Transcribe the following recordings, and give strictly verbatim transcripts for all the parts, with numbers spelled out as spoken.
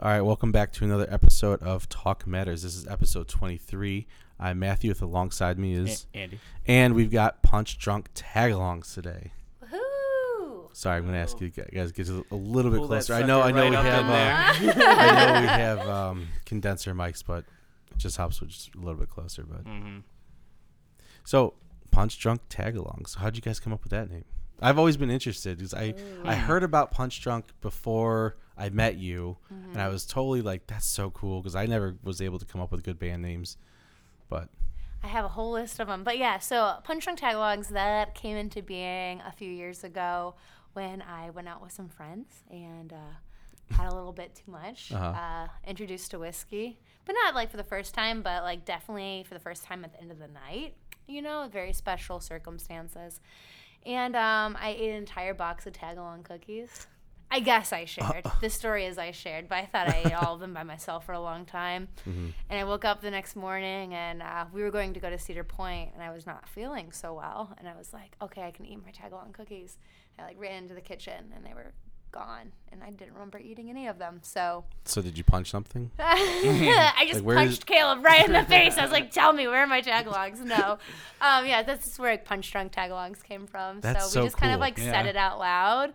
All right, welcome back to another episode of Talk Matters. This is episode twenty-three. I'm Matthew, with alongside me is... A- Andy. And we've got Punch Drunk Tagalongs today. Woohoo! Sorry, I'm going to ask you guys to get a little bit Pull closer. I know, I know, right we have, uh, I know we have um, condenser mics, but it just helps with just a little bit closer. But mm-hmm. So, Punch Drunk Tagalongs. How'd you guys come up with that name? I've always been interested because I, I heard about Punch Drunk before I met you, mm-hmm. and I was totally like, that's so cool, because I never was able to come up with good band names. But I have a whole list of them. But yeah, so Punch Drunk Tagalongs, that came into being a few years ago when I went out with some friends and uh, had a little bit too much, uh-huh. uh, introduced to whiskey, but not like for the first time, but like definitely for the first time at the end of the night, you know, very special circumstances. And um, I ate an entire box of Tagalong cookies. I guess I shared. Uh, uh. The story is I shared, but I thought I ate all of them by myself for a long time. Mm-hmm. And I woke up the next morning, and uh, we were going to go to Cedar Point, and I was not feeling so well. And I was like, okay, I can eat my Tagalong cookies. And I like ran into the kitchen, and they were gone, and I didn't remember eating any of them. So, so did you punch something? I just like, punched Caleb right in the face. I was like, "Tell me, where are my Tagalongs?" No, um, yeah, that's where like, Punch Drunk Tagalongs came from. That's so we so just cool. kind of like yeah. said it out loud.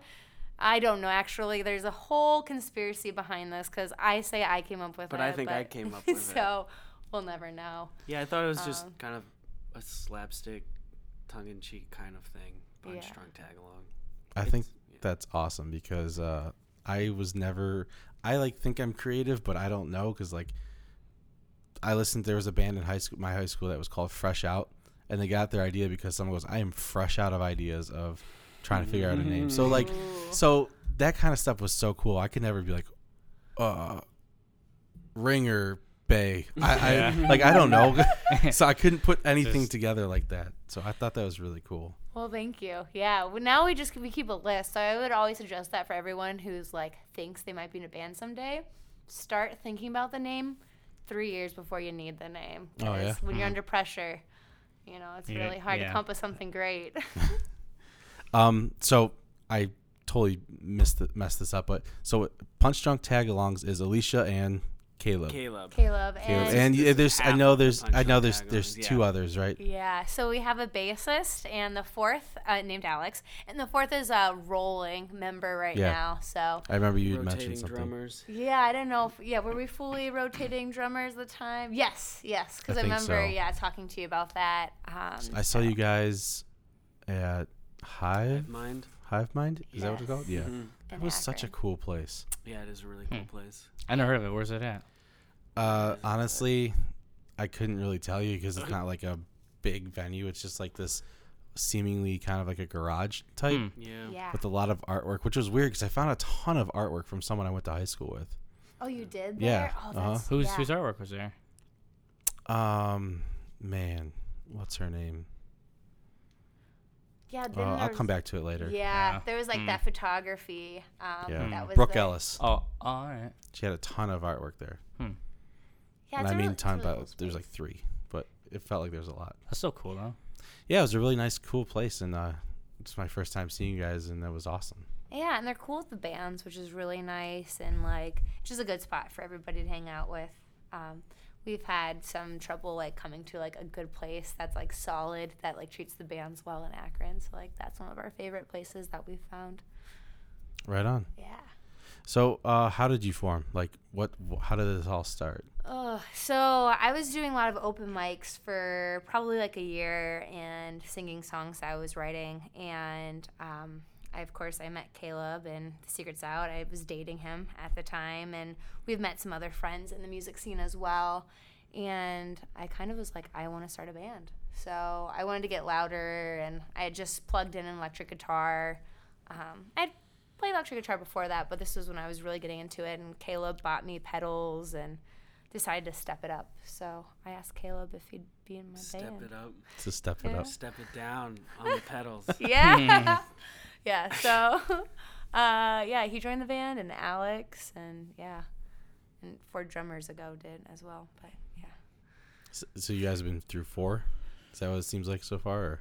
I don't know. Actually, there's a whole conspiracy behind this because I say I came up with but it, but I think but I came up with so it. So we'll never know. Yeah, I thought it was um, just kind of a slapstick, tongue-in-cheek kind of thing. Punch yeah. Drunk Tagalong. I it's, think. That's awesome because uh, I was never I like think I'm creative, but I don't know because like I listened. There was a band in high school, my high school, that was called Fresh Out, and they got their idea because someone goes, "I am fresh out of ideas of trying to figure out a name." So like, so that kind of stuff was so cool. I could never be like, uh, Ringer Bay. I, yeah. I like I don't know, so I couldn't put anything Just. together like that. So I thought that was really cool. Well, thank you. Yeah. Well, now we just we keep a list. So I would always suggest that for everyone who's like thinks they might be in a band someday, start thinking about the name three years before you need the name. Oh yeah. When mm. you're under pressure, you know, it's yeah, really hard yeah. to come up with something great. um. So I totally missed the, messed this up, but so Punch Drunk Tagalongs is Alicia and Caleb. Caleb. Caleb. Caleb. And, and there's, I know there's, I know there's, there's yeah. two others, right? Yeah. So we have a bassist and the fourth uh, named Alex, and the fourth is a rolling member right yeah. now. So I remember you mentioned something. Drummers. Yeah, I don't know. If, yeah, were we fully rotating drummers at the time? Yes, yes. Because I, I remember, so. yeah, talking to you about that. Um, I saw so. you guys at Hive Mind. Hive Mind? Is yes. that what it's called? Yeah. Mm-hmm. It was Akron. Such a cool place. Yeah, it is a really cool hmm. place. I never heard of it. Where's it at? Uh, honestly, I couldn't really tell you because it's not like a big venue. It's just like this seemingly kind of like a garage type mm. yeah. yeah. with a lot of artwork, which was weird because I found a ton of artwork from someone I went to high school with. Oh, you did? There? Yeah. Oh, uh-huh. Who's yeah. whose artwork was there? Um, man, what's her name? Yeah, then uh, I'll come back to it later. Yeah, yeah. there was like mm. that photography. Um, yeah, that was Brooke the, Ellis. Oh, all right. She had a ton of artwork there. Hmm. Yeah, and I mean, really, ton, really but there's like three, but it felt like there was a lot. That's so cool, though. Yeah, it was a really nice, cool place, and uh, it's my first time seeing you guys, and that was awesome. Yeah, and they're cool with the bands, which is really nice, and like, just a good spot for everybody to hang out with. Um, We've had some trouble like coming to like a good place that's like solid, that like treats the bands well in Akron. So like that's one of our favorite places that we've found. Right on. Yeah. So uh, how did you form? Like what? Wh- how did this all start? Oh, so I was doing a lot of open mics for probably like a year and singing songs I was writing. And um, I, of course, I met Caleb in The Secret's Out. I was dating him at the time, and we've met some other friends in the music scene as well. And I kind of was like, I want to start a band. So I wanted to get louder, and I had just plugged in an electric guitar. Um, I'd played electric guitar before that, but this was when I was really getting into it, and Caleb bought me pedals and decided to step it up. So I asked Caleb if he'd be in my step band. Step it up. To step yeah. it up. Step it down on the pedals. Yeah. Yeah, so, uh, yeah, he joined the band, and Alex, and yeah, and four drummers ago did as well, but yeah. So, so you guys have been through four? Is that what it seems like so far? Or?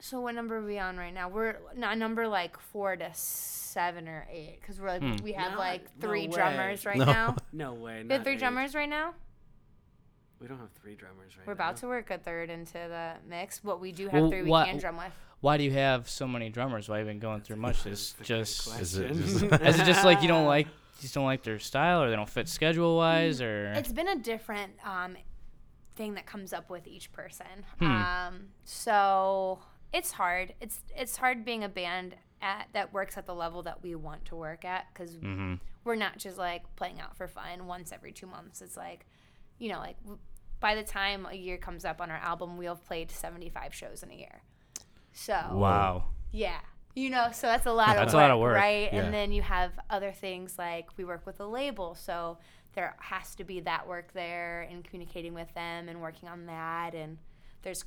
So what number are we on right now? We're not number like four to seven or eight because we're like mm. we have no, like three no drummers right no. now. No way. We have three eight. drummers right now. We don't have three drummers right now. We're about now. to work a third into the mix, but we do have well, three we why, can drum with. Why do you have so many drummers? Why have you been going through much? Is just is it just, is it just like you don't like just don't like their style or they don't fit schedule wise or? It's been a different um thing that comes up with each person. Hmm. Um, so. It's hard. It's it's hard being a band at that works at the level that we want to work at because mm-hmm. we're not just like playing out for fun once every two months. It's like, you know, like by the time a year comes up on our album, we'll have played seventy-five shows in a year. So wow, yeah, you know, so that's a lot. Of that's work, a lot of work, right? Yeah. And then you have other things like we work with a label, so there has to be that work there and communicating with them and working on that, and there's.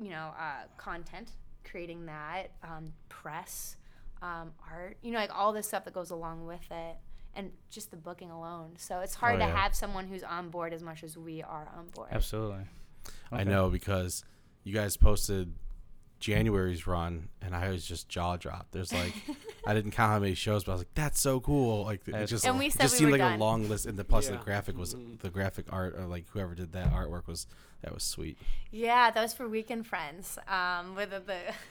you know, uh, content, creating that, um, press, um, art, you know, like all this stuff that goes along with it and just the booking alone. So it's hard oh, to yeah. have someone who's on board as much as we are on board. Absolutely. Okay. I know because you guys posted January's run and I was just jaw dropped. There's like, I didn't count how many shows, but I was like, that's so cool. Like it just, and we said it just we seemed like done. a long list. And the plus yeah. the graphic was the graphic art or like whoever did that artwork was, that was sweet. Yeah. That was for Weekend Friends. Um, with the,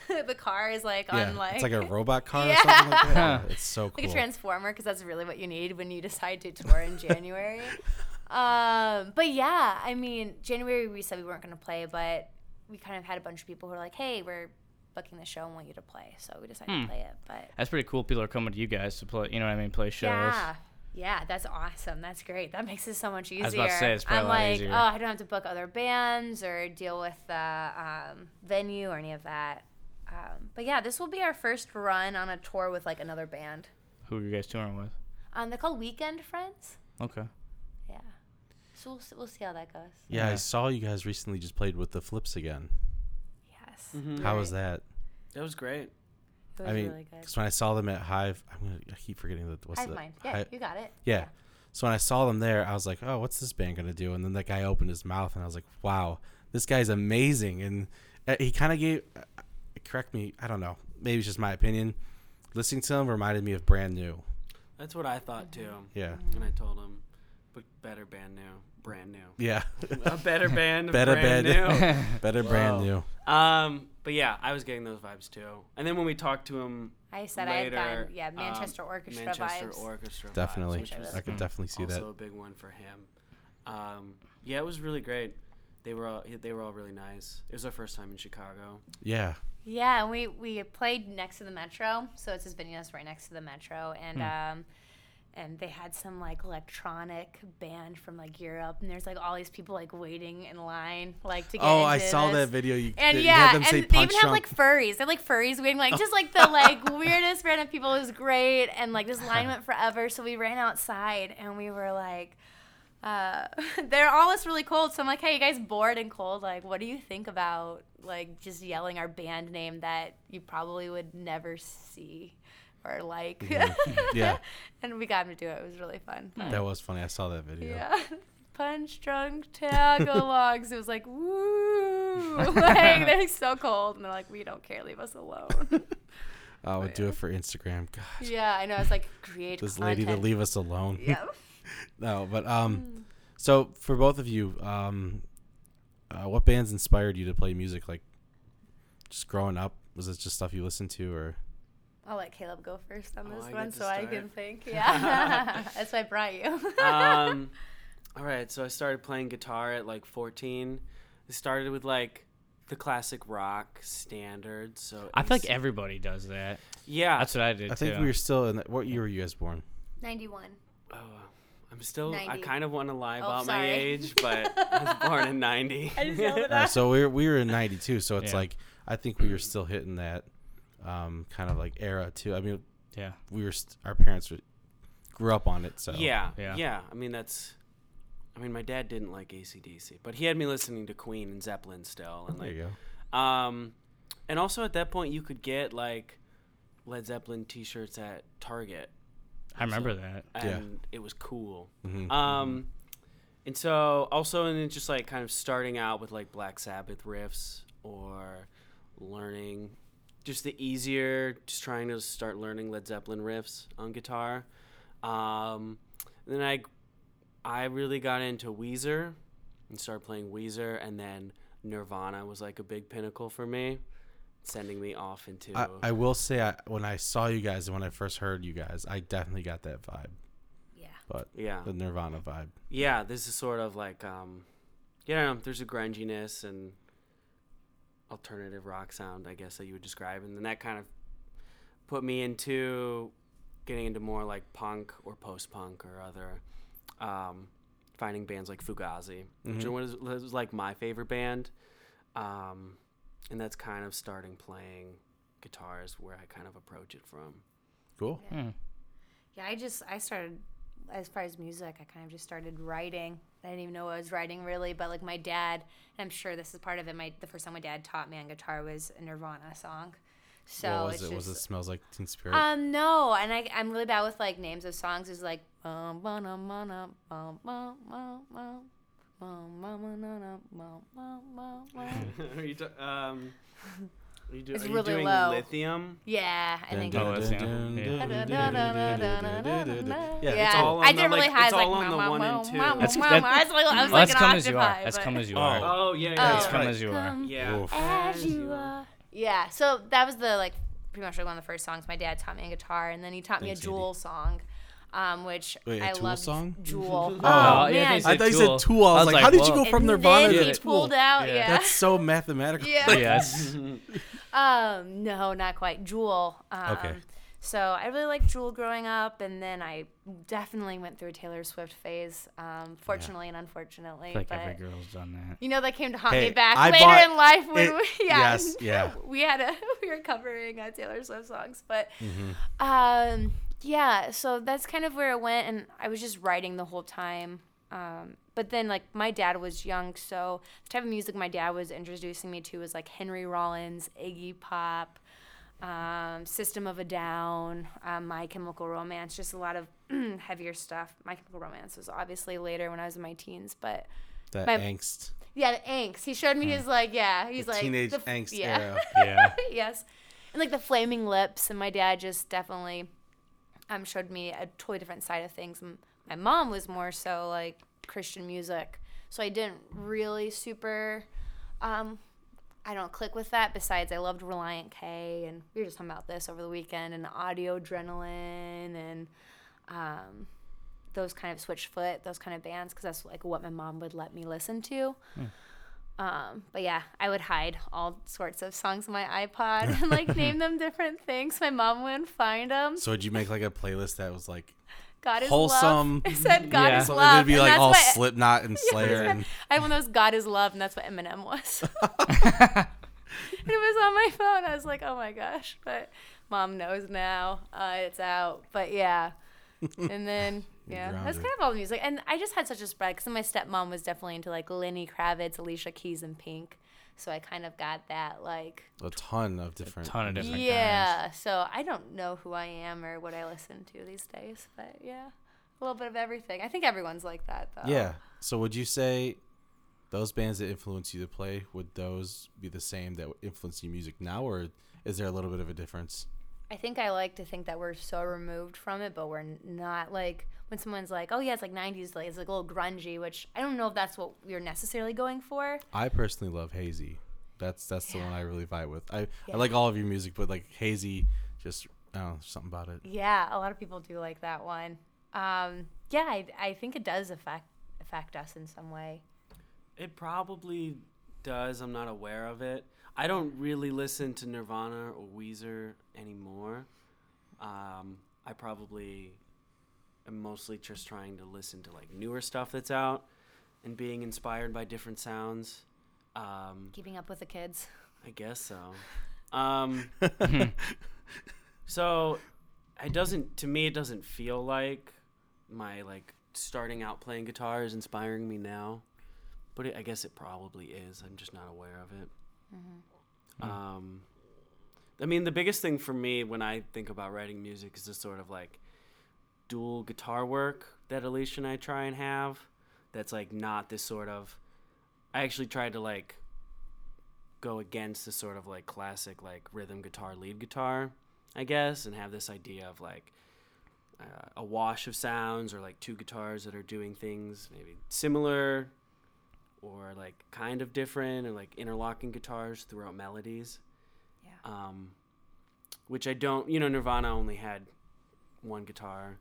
the, the car is like yeah, on like, it's like a robot car yeah. or something like that. It's so cool. Like a transformer. Cause that's really what you need when you decide to tour in January. um, but yeah, I mean, January we said we weren't going to play, but we kind of had a bunch of people who were like, hey, we're booking the show and want you to play. So we decided hmm. to play it. But that's pretty cool. People are coming to you guys to play, you know what I mean, play shows. Yeah. Yeah, that's awesome. That's great. That makes it so much easier. I was about to say, it's probably I'm like, easier. oh, I don't have to book other bands or deal with the um, venue or any of that. Um, but, yeah, this will be our first run on a tour with, like, another band. Who are you guys touring with? Um, they're called Weekend Friends. Okay. Yeah. So we'll, we'll see how that goes. Yeah, yeah, I saw you guys recently just played with The Flips again. Yes. Mm-hmm. How was that? It was great. It was I mean, really good. Because when I saw them at Hive, I'm gonna I keep forgetting that. What's Hive the, Mind. Yeah, Hive, you got it. Yeah. yeah. So when I saw them there, I was like, oh, what's this band going to do? And then that guy opened his mouth, and I was like, wow, this guy's amazing. And he kind of gave, uh, correct me, I don't know, maybe it's just my opinion. Listening to him reminded me of Brand New. That's what I thought, too. Yeah. And I told him. Better band new, brand new. Yeah, a better band, better brand band, new. better Whoa. brand new. Um, but yeah, I was getting those vibes too. And then when we talked to him, I said later, I had done yeah Manchester um, Orchestra Manchester vibes. Orchestra definitely. Vibes, was, I could definitely see also that. Also a big one for him. Um, yeah, it was really great. They were all they were all really nice. It was our first time in Chicago. Yeah. Yeah, and we we played next to the Metro, so it's this venue that's right next to the Metro, and. Hmm. Um, And they had some, like, electronic band from, like, Europe. And there's, like, all these people, like, waiting in line, like, to get oh, into Oh, I saw this. that video. You, and, yeah, you had them and say they even have, like, furries. They have, like, furries waiting. Like, just, like, the, like, weirdest random people. It was great. And, like, this line went forever. So we ran outside, and we were, like, uh, they're always really cold. So I'm, like, hey, you guys bored and cold? Like, what do you think about, like, just yelling our band name that you probably would never see? Or like mm-hmm. yeah and we got him to do it. It was really fun. But. That was funny. I saw that video. Yeah. Punch Drunk Tagalongs. It was like woo. Like they're so cold and they're like, we don't care, leave us alone. I would yeah. do it for Instagram. Gosh. Yeah, I know. It's like create this content. Lady to leave us alone. Yeah. No, but um so for both of you, um uh, what bands inspired you to play music like just growing up? Was it just stuff you listened to or I'll let Caleb go first on this oh, one so start. I can think. Yeah. That's why I brought you. um, all right. So I started playing guitar at like fourteen. It started with like the classic rock standards. So I feel like everybody does that. Yeah. That's what I did I think too. We were still in the, what year were you guys born? ninety-one. Oh, I'm still, ninety. I kind of want to lie about oh, my age, but I was born in ninety. I just yelled it out. So we were, we were in ninety-two. So it's yeah. like, I think we were still hitting that. Um, kind of like era too. I mean, yeah, we were st- our parents were, grew up on it, so yeah, yeah, yeah. I mean, that's. I mean, my dad didn't like A C D C, but he had me listening to Queen and Zeppelin still, and like, there you go. Um, and also at that point, you could get like Led Zeppelin T-shirts at Target. I remember so, that, and yeah. it was cool. Mm-hmm. Um, and so also, and then just like kind of starting out with like Black Sabbath riffs or. learning, just the easier, just trying to start learning Led Zeppelin riffs on guitar. Um, and then I, I really got into Weezer and started playing Weezer, and then Nirvana was like a big pinnacle for me, sending me off into... I, I will say, I, when I saw you guys and when I first heard you guys, I definitely got that vibe. Yeah. But yeah, the Nirvana vibe. Yeah, this is sort of like, um, you know, there's a grunginess and alternative rock sound, I guess, that you would describe. And then that kind of put me into getting into more like punk or post-punk or other... Um, finding bands like Fugazi, which mm-hmm. was, was like my favorite band. Um, and that's kind of starting playing guitar is where I kind of approach it from. Cool. Yeah. Mm. yeah, I just, I started, as far as music, I kind of just started writing. I didn't even know what I was writing really, but like my dad, and I'm sure this is part of it, my the first time my dad taught me on guitar was a Nirvana song. So what was it's it? Just, was it Smells Like Teen Spirit? Um, no, and I, I'm really bad with like names of songs. Is like, are you ta- um, are you, do- are really you doing low. Lithium? Yeah, I think. Oh, it's yeah. I did really high. It's all on the one and two. I was like an octave high. As Come As You Are. Oh yeah, yeah. As Come As You Are. Yeah. As You Are. Yeah, so that was the like pretty much like one of the first songs my dad taught me on guitar, and then he taught Thanks, me a Jewel Sadie. song, um, which Wait, I love. Song? Jewel. Oh, oh man. Yeah, I thought Jewel. you said Tool. I was, I was like, like, how did Whoa. you go from and Nirvana to Tool? Pulled out, yeah. yeah. That's so mathematical. Yeah. Yes. um, no, not quite. Jewel. Um, okay. So I really liked Jewel growing up, and then I definitely went through a Taylor Swift phase, um, fortunately yeah. and unfortunately. I feel like but, every girl's done that. You know, that came to haunt hey, me back I later bought, in life when it, we, yeah, yes, yeah. we had a we were covering uh, Taylor Swift songs, but mm-hmm. um, yeah, so that's kind of where it went, and I was just writing the whole time. Um, but then, like, my dad was young, so the type of music my dad was introducing me to was like Henry Rollins, Iggy Pop. Um, System of a Down, um, My Chemical Romance, just a lot of heavier stuff. My Chemical Romance was obviously later when I was in my teens, but the my, angst. Yeah, the angst. He showed me. Yeah. He's like, yeah, he's the like teenage the, angst yeah. era. Yeah. Yes, and like the Flaming Lips, and my dad just definitely um showed me a totally different side of things. And my mom was more so like Christian music, so I didn't really super. Um, I don't click with that. Besides, I loved Reliant K, and we were just talking about this over the weekend, and Audio Adrenaline, and um, those kind of Switchfoot, those kind of bands, because that's like what my mom would let me listen to. Mm. Um, but yeah, I would hide all sorts of songs on my iPod and like name them different things. My mom wouldn't find them. So did you make like a playlist that was like God is wholesome? Love. I said God yeah. is love. So it'd be like all what, Slipknot and Slayer. Yeah, and... I had one of those God is Love, and that's what Eminem was. And it was on my phone. I was like, oh my gosh. But mom knows now. Uh, it's out. But yeah. And then, yeah, that's kind of all the music. And I just had such a spread, because my stepmom was definitely into like Lenny Kravitz, Alicia Keys, and Pink. So I kind of got that like a ton of different, a ton of different. Yeah. Kinds. So I don't know who I am or what I listen to these days, but yeah, a little bit of everything. I think everyone's like that though. Yeah. So would you say those bands that influence you to play, would those be the same that influence your music now, or is there a little bit of a difference? I think I like to think that we're so removed from it, but we're not. Like when someone's like, oh yeah, it's like nineties, like it's like a little grungy, which I don't know if that's what you're necessarily going for. I personally love Hazy. That's that's yeah. the one I really vibe with. I, yeah. I like all of your music, but like Hazy, just I don't know, something about it. Yeah, a lot of people do like that one. Um, yeah, I, I think it does affect affect us in some way. It probably does. I'm not aware of it. I don't really listen to Nirvana or Weezer anymore. Um, I probably am mostly just trying to listen to like newer stuff that's out and being inspired by different sounds. Um, Keeping up with the kids. I guess so. Um, so it doesn't, to me, it doesn't feel like my like starting out playing guitar is inspiring me now, but it, I guess it probably is. I'm just not aware of it. Mm-hmm. Um, I mean, the biggest thing for me when I think about writing music is this sort of like dual guitar work that Alicia and I try and have. That's like not this sort of. I actually tried to like go against the sort of like classic like rhythm guitar, lead guitar, I guess, and have this idea of like uh, a wash of sounds, or like two guitars that are doing things maybe similar or like kind of different, or like interlocking guitars throughout melodies. Yeah. Um, which I don't, you know, Nirvana only had one guitar.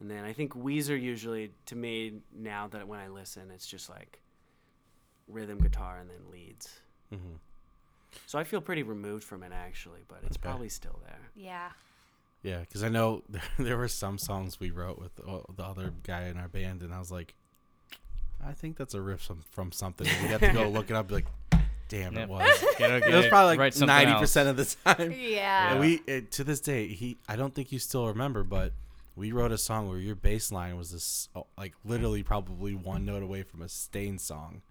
And then I think Weezer usually, to me, now that when I listen, it's just like rhythm guitar and then leads. Mm-hmm. So I feel pretty removed from it, actually, but it's okay. Probably still there. Yeah. Yeah, because I know there were some songs we wrote with the other guy in our band, and I was like, I think that's a riff from something. We have to go look it up and be like, damn, yep. it was. Get it, get it was probably like ninety percent of the time. Yeah. yeah. We it, to this day, he I don't think you still remember, but we wrote a song where your bass line was this, like literally probably one note away from a Stain song.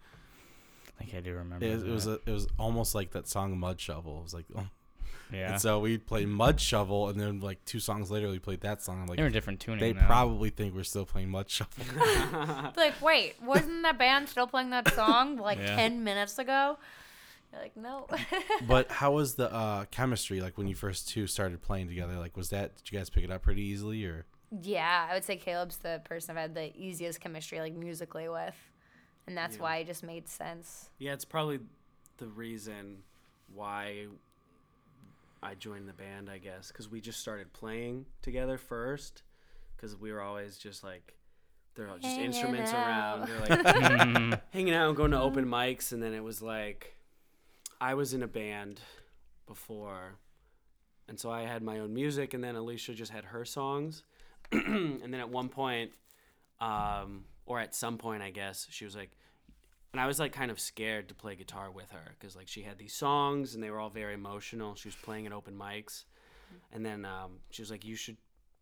I think I do remember. It, it was a, it was almost like that song Mud Shovel. It was like, oh. Yeah. And so we played Mud Shovel, and then like two songs later, we played that song. I'm like, they were different tuning. They now. probably think we're still playing Mud Shovel. Like, wait, wasn't that band still playing that song like yeah. ten minutes ago? You're like, no. But how was the uh, chemistry? Like when you first two started playing together, like was that? Did you guys pick it up pretty easily, or? Yeah, I would say Caleb's the person I've had the easiest chemistry, like musically, with, and that's yeah. why it just made sense. Yeah, it's probably the reason why I joined the band, I guess, because we just started playing together first, because we were always just like, there are just hanging instruments out. around, they're like hanging out and going to open mics, and then it was like, I was in a band before, and so I had my own music, and then Alicia just had her songs. And then at one point, um, or at some point, I guess, she was like, and I was like kind of scared to play guitar with her because like she had these songs and they were all very emotional. She was playing at open mics. And then um, she was like, you should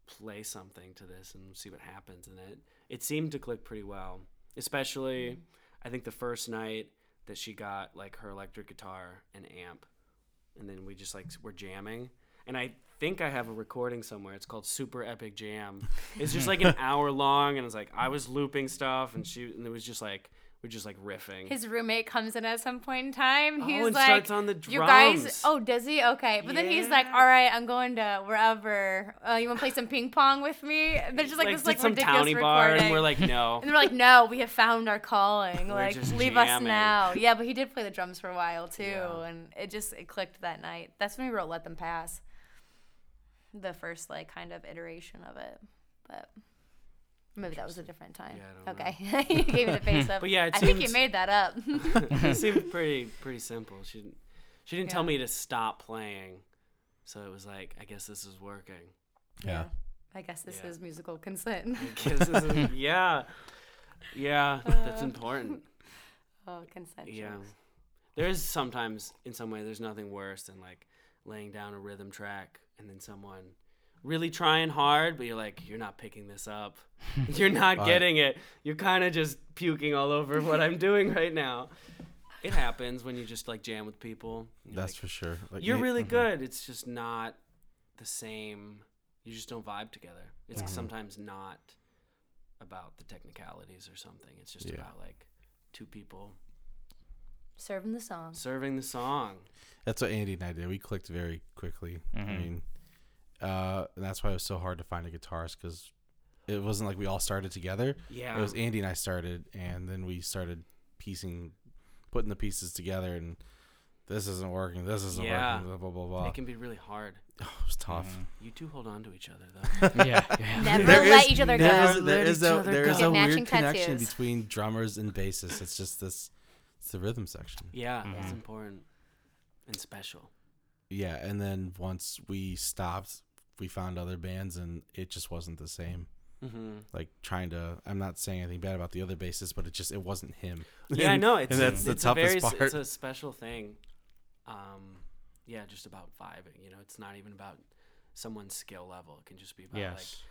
play something to this and see what happens. And it, it seemed to click pretty well, especially mm-hmm. I think the first night that she got like her electric guitar and amp. And then we just like were jamming. And I think I have a recording somewhere. It's called Super Epic Jam. It's just like an hour long, and it's like I was looping stuff, and she, and it was just like we're just like riffing. His roommate comes in at some point in time. He's oh, and like, starts on the drums. You guys, oh, does he? Okay, but yeah. then he's like, all right, I'm going to wherever. Uh, you want to play some ping pong with me? And there's just like, like this like some ridiculous recording. Bar, and we're like, no. And we're like, no, we have found our calling. Like, leave jamming. us now. Yeah, but he did play the drums for a while too, yeah. and it just it clicked that night. That's when we wrote "Let Them Pass." The first like kind of iteration of it, but maybe that was a different time. Yeah, I don't okay, know. You gave me the face up. But yeah, it I seemed, think you made that up. It seemed pretty pretty simple. She didn't she didn't yeah. tell me to stop playing, so it was like I guess this is working. Yeah, yeah. I guess this yeah. is musical consent. I guess this is, yeah, yeah, uh, that's important. Oh, consent. Yeah, there is sometimes in some way there's nothing worse than like laying down a rhythm track. And then someone really trying hard, but you're like, you're not picking this up. You're not getting it. You're kind of just puking all over what I'm doing right now. It happens when you just like jam with people. That's like, for sure. Like, you're really mm-hmm. good. It's just not the same. You just don't vibe together. It's mm-hmm. sometimes not about the technicalities or something. It's just yeah. about like two people. Serving the song. Serving the song. That's what Andy and I did. We clicked very quickly. Mm-hmm. I mean, uh, and that's why it was so hard to find a guitarist, because it wasn't like we all started together. Yeah. It was Andy and I started, and then we started piecing, putting the pieces together, and this isn't working, this isn't yeah. working, blah, blah, blah, blah. It can be really hard. Oh, it was tough. Mm. You two hold on to each other, though. yeah. yeah. Never there let is, each other never, go. There is a, there is a weird connection tattoos. between drummers and bassists. It's just this... It's the rhythm section. Yeah, mm-hmm. it's important and special. Yeah, and then once we stopped, we found other bands, and it just wasn't the same. Mm-hmm. Like trying to, I'm not saying anything bad about the other bassist, but it just it wasn't him. Yeah, I know. It's, and that's it's the toughest a very, part. It's a special thing. Um, yeah, just about vibing. You know, it's not even about someone's skill level. It can just be about yes. like.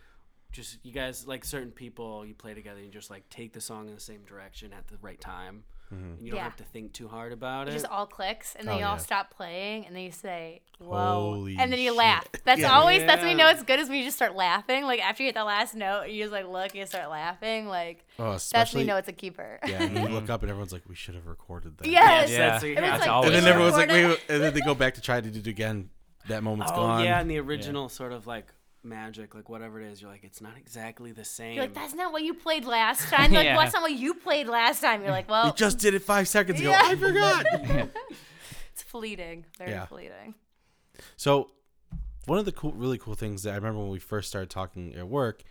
Just you guys like certain people you play together and just like take the song in the same direction at the right time. mm-hmm. and you don't yeah. have to think too hard about it. It just all clicks, and then oh, you all yeah. stop playing, and then you say, whoa. Holy and then you shit. laugh. That's yeah. always, yeah. that's when you know it's good, is when you just start laughing. Like, after you hit that last note, you just, like, look, and you start laughing. Like, oh, that's when you know it's a keeper. Yeah, and you look up, and everyone's like, we should have recorded that. Yes. Yeah. That's, yeah. That's, that's like, always. And then everyone's like, wait, and then they go back to try to do it again. That moment's oh, gone. Yeah, and the original yeah. sort of, like, magic, like whatever it is, you're like, it's not exactly the same. You're like, that's not what you played last time. Like, yeah. what's not what you played last time? You're like, well, you just did it five seconds ago. Yeah. I forgot. It's fleeting. Very yeah. fleeting. So, one of the cool, really cool things that I remember when we first started talking at work,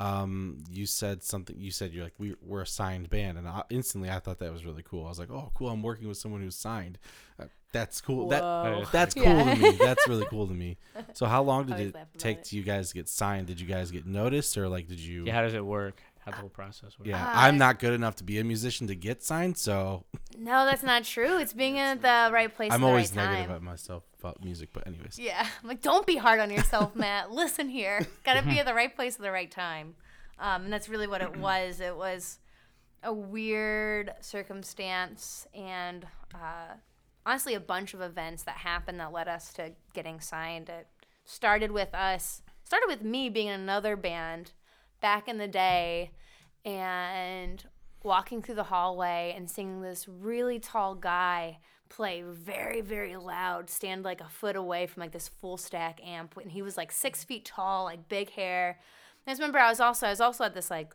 um, you said something. You said you're like, we, we're a signed band, and I, instantly I thought that was really cool. I was like, oh, cool. I'm working with someone who's signed. Uh, That's cool. That, that's cool yeah. to me. That's really cool to me. So how long did it take it. to you guys get signed? Did you guys get noticed, or like did you? Yeah, how does it work? How the whole process works? Yeah, uh, I'm not good enough to be a musician to get signed, so. No, that's not true. It's being in the right place. I'm at the always right time. Negative about myself about music, but anyways. Yeah, I'm like, don't be hard on yourself, Matt. Listen here, gotta be at the right place at the right time, um, and that's really what it was. It was a weird circumstance and. Uh, Honestly, a bunch of events that happened that led us to getting signed. It started with us, started with me being in another band back in the day and walking through the hallway and seeing this really tall guy play very, very loud, stand like a foot away from like this full stack amp. And he was like six feet tall, like big hair. And I just remember I was also, I was also at this like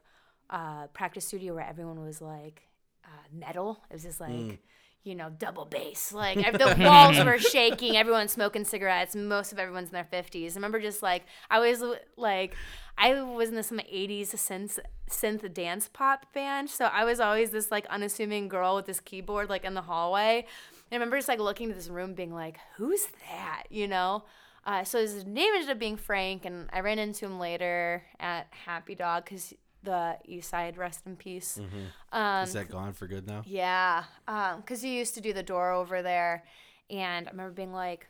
uh, practice studio where everyone was like uh, metal. It was just like... Mm. You know, double bass. Like, the walls were shaking. Everyone's smoking cigarettes. Most of everyone's in their fifties. I remember just, like, I was, like, I was in this some eighties synth, synth dance pop band. So I was always this, like, unassuming girl with this keyboard, like, in the hallway. And I remember just, like, looking into this room being like, who's that, you know? Uh, so his name ended up being Frank, and I ran into him later at Happy Dog because – the East Side, rest in peace. Mm-hmm. Um, Is that gone for good now? Yeah, because um, he used to do the door over there, and I remember being like,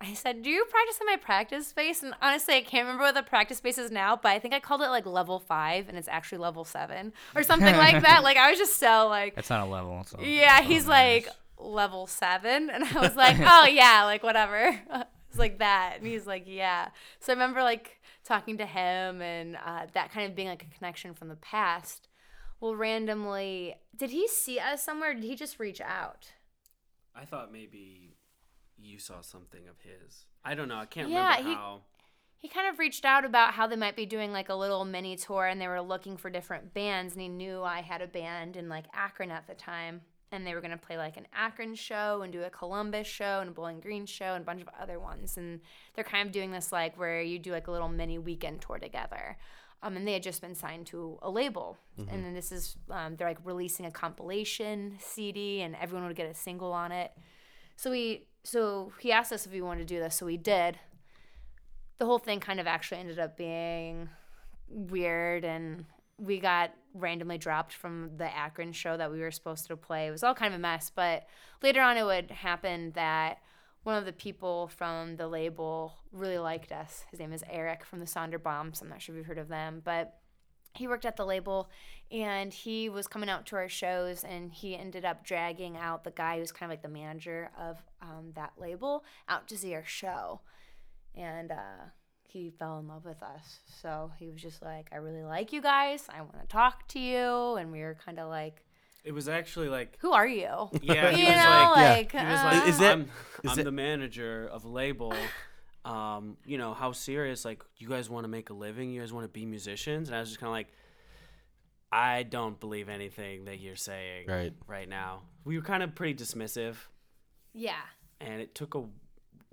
I said, do you practice in my practice space? And honestly, I can't remember what the practice space is now, but I think I called it like level five, and it's actually level seven or something like that. Like, I was just so like. That's not a level. So yeah, he's nice. Like level seven, and I was like, oh yeah, like whatever. It's like that, and he's like, yeah. So I remember like. Talking to him and uh, that kind of being like a connection from the past. Well, randomly, did he see us somewhere? Or did he just reach out? I thought maybe you saw something of his. I don't know. I can't yeah, remember he, how. He kind of reached out about how they might be doing like a little mini tour and they were looking for different bands. And he knew I had a band in like Akron at the time. And they were going to play like an Akron show and do a Columbus show and a Bowling Green show and a bunch of other ones. And they're kind of doing this like where you do like a little mini weekend tour together. Um, and they had just been signed to a label. Mm-hmm. And then this is, um, they're like releasing a compilation C D and everyone would get a single on it. So we, so he asked us if we wanted to do this. So we did. The whole thing kind of actually ended up being weird and we got randomly dropped from the Akron show that we were supposed to play. It was all kind of a mess, but later on it would happen that one of the people from the label really liked us. His name is Eric from the Sonder Bombs. I'm not sure if you've heard of them, but he worked at the label, and he was coming out to our shows, and he ended up dragging out the guy who's kind of like the manager of um, that label out to see our show, and uh he fell in love with us. So he was just like, I really like you guys. I want to talk to you. And we were kind of like. It was actually like. Who are you? Yeah. He you was know, like. Yeah. He was like, uh, is that, I'm, is I'm it? the manager of label. Um, you know, how serious? Like, you guys want to make a living? You guys want to be musicians? And I was just kind of like, I don't believe anything that you're saying right, right now. We were kind of pretty dismissive. Yeah. And it took a,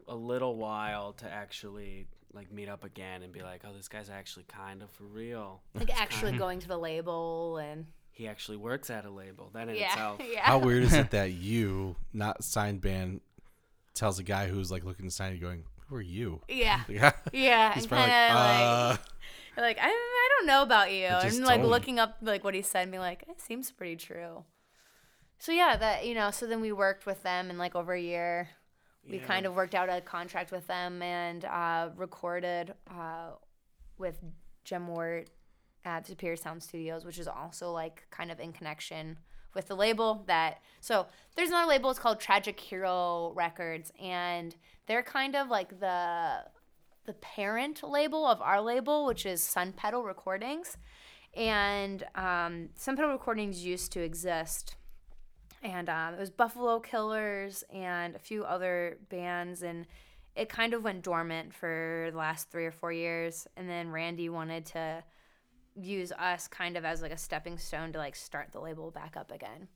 a little while to actually. Like meet up again and be like, oh, this guy's actually kind of for real. Like it's actually going to the label and he actually works at a label. That in yeah, itself. Yeah. How weird is it that you, not signed band, tells a guy who's like looking to sign you, going, who are you? Yeah. Yeah. yeah. He's probably like, uh, like, like I, I don't know about you. And like looking up like what he said and being like, it seems pretty true. So yeah, that you know. So then we worked with them and like over a year. We yeah. kind of worked out a contract with them and uh, recorded uh, with Jim Wirt at Superior Sound Studios, which is also like kind of in connection with the label that – so there's another label. It's called Tragic Hero Records, and they're kind of like the the parent label of our label, which is Sun Pedal Recordings. And um, Sun Pedal Recordings used to exist, and um, it was Buffalo Killers and a few other bands, and it kind of went dormant for the last three or four years, and then Randy wanted to use us kind of as like a stepping stone to like start the label back up again.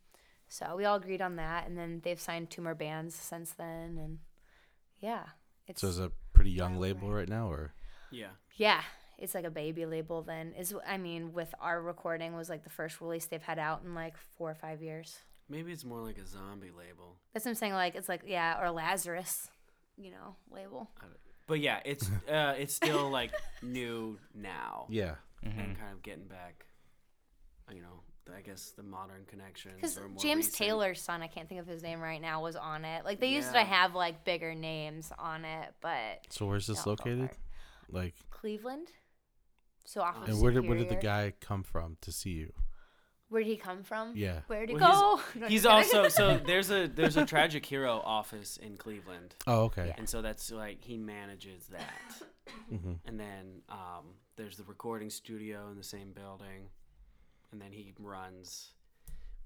So we all agreed on that, and then they've signed two more bands since then, and yeah. It's so it's a pretty young label right now, or? Yeah. Yeah. It's like a baby label then. Is I mean, with our recording was like the first release they've had out in like four or five years. Maybe it's more like a zombie label. That's what I'm saying. Like it's like, yeah, or Lazarus, you know, label. But yeah, it's uh, it's still like new now. Yeah. Mm-hmm. And kind of getting back, you know, I guess the modern connections. Because James recent. Taylor's son, I can't think of his name right now, was on it. Like they yeah. used to have like bigger names on it, but. So where's this located? Like Cleveland. So off. Of and where did where did the guy come from to see you? Where did he come from? Yeah. Where did well, he go? He's, he's also so there's a there's a Tragic Hero office in Cleveland. Oh, okay. Yeah. And so that's like he manages that. Mm-hmm. And then um, there's the recording studio in the same building, and then he runs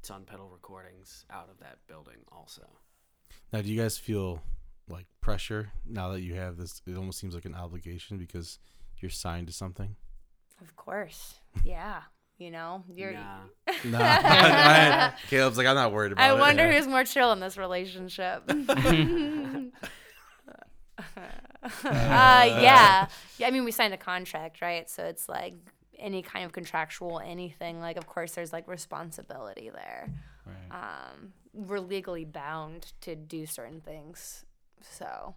Sun Pedal Recordings out of that building also. Now, do you guys feel like pressure now that you have this? It almost seems like an obligation because you're signed to something. Of course, yeah. You know, you're. Nah. nah. I, I, Caleb's like, I'm not worried about I it. I wonder yeah. who's more chill in this relationship. uh, yeah. yeah. I mean, we signed a contract, right? So it's like any kind of contractual anything. Like, of course, there's like responsibility there. Right. Um, we're legally bound to do certain things. So,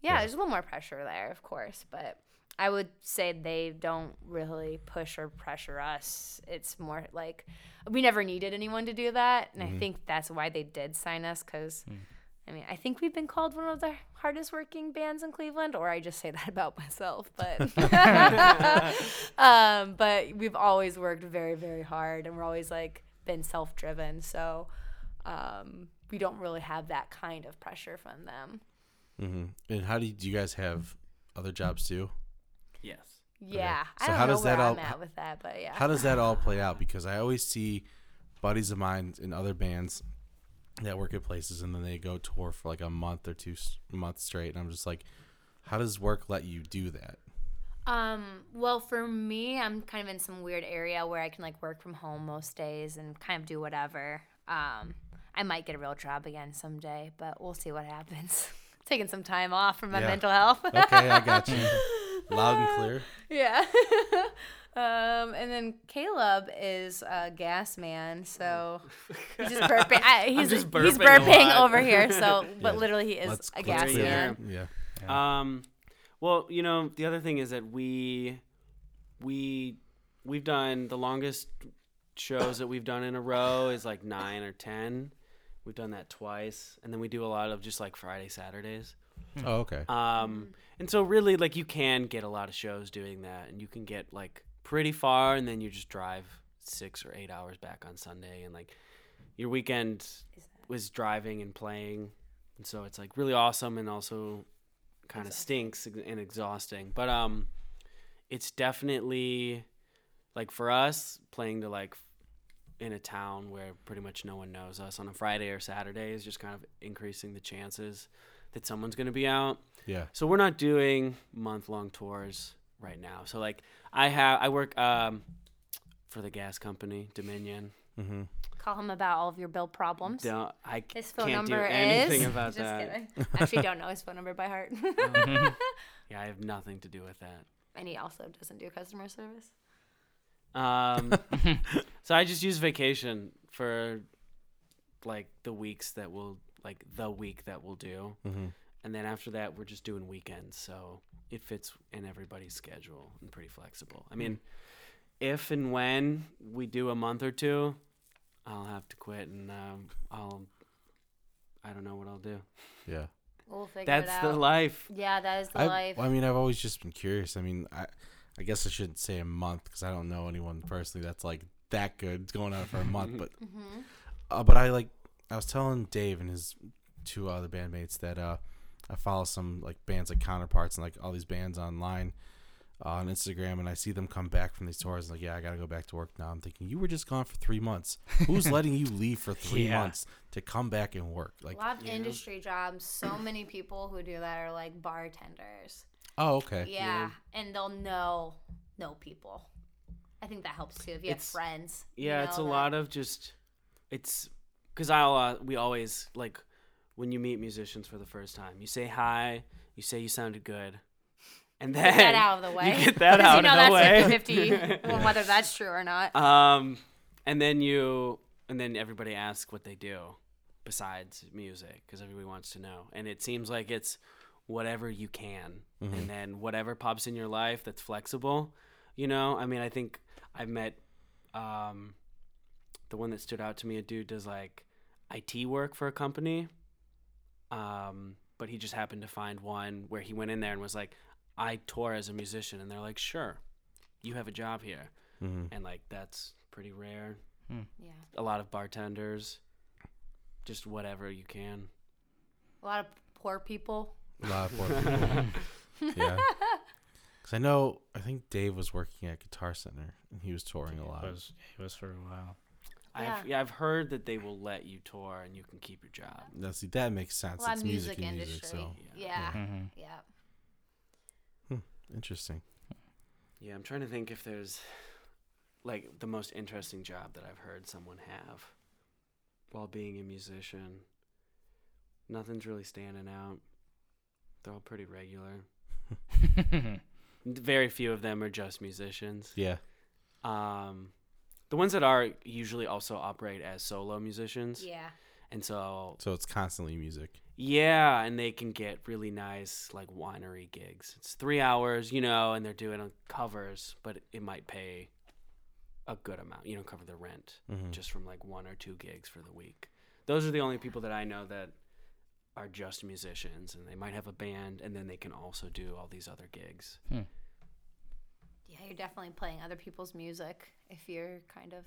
yeah, yeah, there's a little more pressure there, of course, but. I would say they don't really push or pressure us. It's more like we never needed anyone to do that, and mm-hmm. I think that's why they did sign us because, mm. I mean, I think we've been called one of the hardest working bands in Cleveland, or I just say that about myself. But um, but we've always worked very, very hard, and we're always, like, been self-driven. So um, we don't really have that kind of pressure from them. Mm-hmm. And how do you, do you guys have other jobs too? Yes. Yeah. Okay. So I don't how know does where that all, I'm at with that, but yeah. How does that all play out? Because I always see buddies of mine in other bands that work at places, and then they go tour for like a month or two months straight, and I'm just like, how does work let you do that? Um. Well, for me, I'm kind of in some weird area where I can like work from home most days and kind of do whatever. Um. I might get a real job again someday, but we'll see what happens. Taking some time off for my yeah. mental health. Okay, I got you. Loud and clear. Yeah. um, and then Caleb is a gas man, so he's just burping. I, he's, just burping he's burping over here, so but yeah. literally he is let's, a gas man. Yeah. yeah. Um, well, you know, the other thing is that we we we've done the longest shows that we've done in a row is like nine or ten. We've done that twice, and then we do a lot of just like Friday, Saturdays. Oh, okay. Um, and so really, like, you can get a lot of shows doing that, and you can get like pretty far, and then you just drive six or eight hours back on Sunday, and like your weekend was driving and playing, and so it's like really awesome and also kind of stinks and exhausting. But um, it's definitely like for us playing to like in a town where pretty much no one knows us on a Friday or Saturday is just kind of increasing the chances that someone's going to be out. Yeah. So we're not doing month-long tours right now. So like I have, I work um, for the gas company, Dominion. Mm-hmm. Call him about all of your bill problems. Don't, I his phone can't number do anything is, about just that. Kidding. I actually don't know his phone number by heart. um, yeah, I have nothing to do with that. And he also doesn't do customer service. Um. So I just use vacation for like the weeks that we'll like the week that we'll do. Mm-hmm. And then after that, we're just doing weekends. So it fits in everybody's schedule and pretty flexible. I mean, mm-hmm. if and when we do a month or two, I'll have to quit and um, I'll, I don't know what I'll do. Yeah. We'll figure That's it out. That's the life. Yeah, that is the I, life. I mean, I've always just been curious. I mean, I, I guess I shouldn't say a month because I don't know anyone personally that's like that good going out for a month. But mm-hmm. Uh, but I like I was telling Dave and his two other bandmates that uh, I follow some like bands like Counterparts and like all these bands online uh, on Instagram, and I see them come back from these tours. And, like, yeah, I gotta go back to work now. I'm thinking, you were just gone for three months. Who's letting you leave for three yeah. months to come back and work? Like a lot of industry know? jobs. So many people who do that are like bartenders. Oh, okay. Yeah, yeah. And they'll know know people. I think that helps too if you it's, have friends. Yeah, you know, it's a that. lot of just. It's because I uh, we always like when you meet musicians for the first time, you say hi, you say you sounded good, and then get that out of the way. You get that out you know of the way. fifty-fifty well, whether that's true or not. Um, and then you and then everybody asks what they do besides music because everybody wants to know, and it seems like it's whatever you can, mm-hmm. and then whatever pops in your life that's flexible. You know, I mean, I think I've met. Um, The one that stood out to me, a dude does like I T work for a company, um, but he just happened to find one where he went in there and was like, I tour as a musician. And they're like, sure, you have a job here. Mm-hmm. And like, that's pretty rare. Hmm. Yeah. A lot of bartenders, just whatever you can. A lot of poor people. A lot of poor people. Yeah. Because I know, I think Dave was working at Guitar Center and he was touring a lot. He was, he was for a while. Yeah. I've, yeah, I've heard that they will let you tour and you can keep your job. Now, see, that makes sense. Well, it's music, music and industry. Music, so. Yeah. Yeah. Mm-hmm. Yeah. Hmm. Interesting. Yeah, I'm trying to think if there's, like, the most interesting job that I've heard someone have while being a musician. Nothing's really standing out. They're all pretty regular. Very few of them are just musicians. Yeah. Um... The ones that are usually also operate as solo musicians. Yeah. And so... So it's constantly music. Yeah, and they can get really nice, like, winery gigs. It's three hours, you know, and they're doing covers, but it might pay a good amount. You know, cover the rent mm-hmm. just from, like, one or two gigs for the week. Those are the only people that I know that are just musicians, and they might have a band, and then they can also do all these other gigs. Hmm. Yeah, you're definitely playing other people's music if you're kind of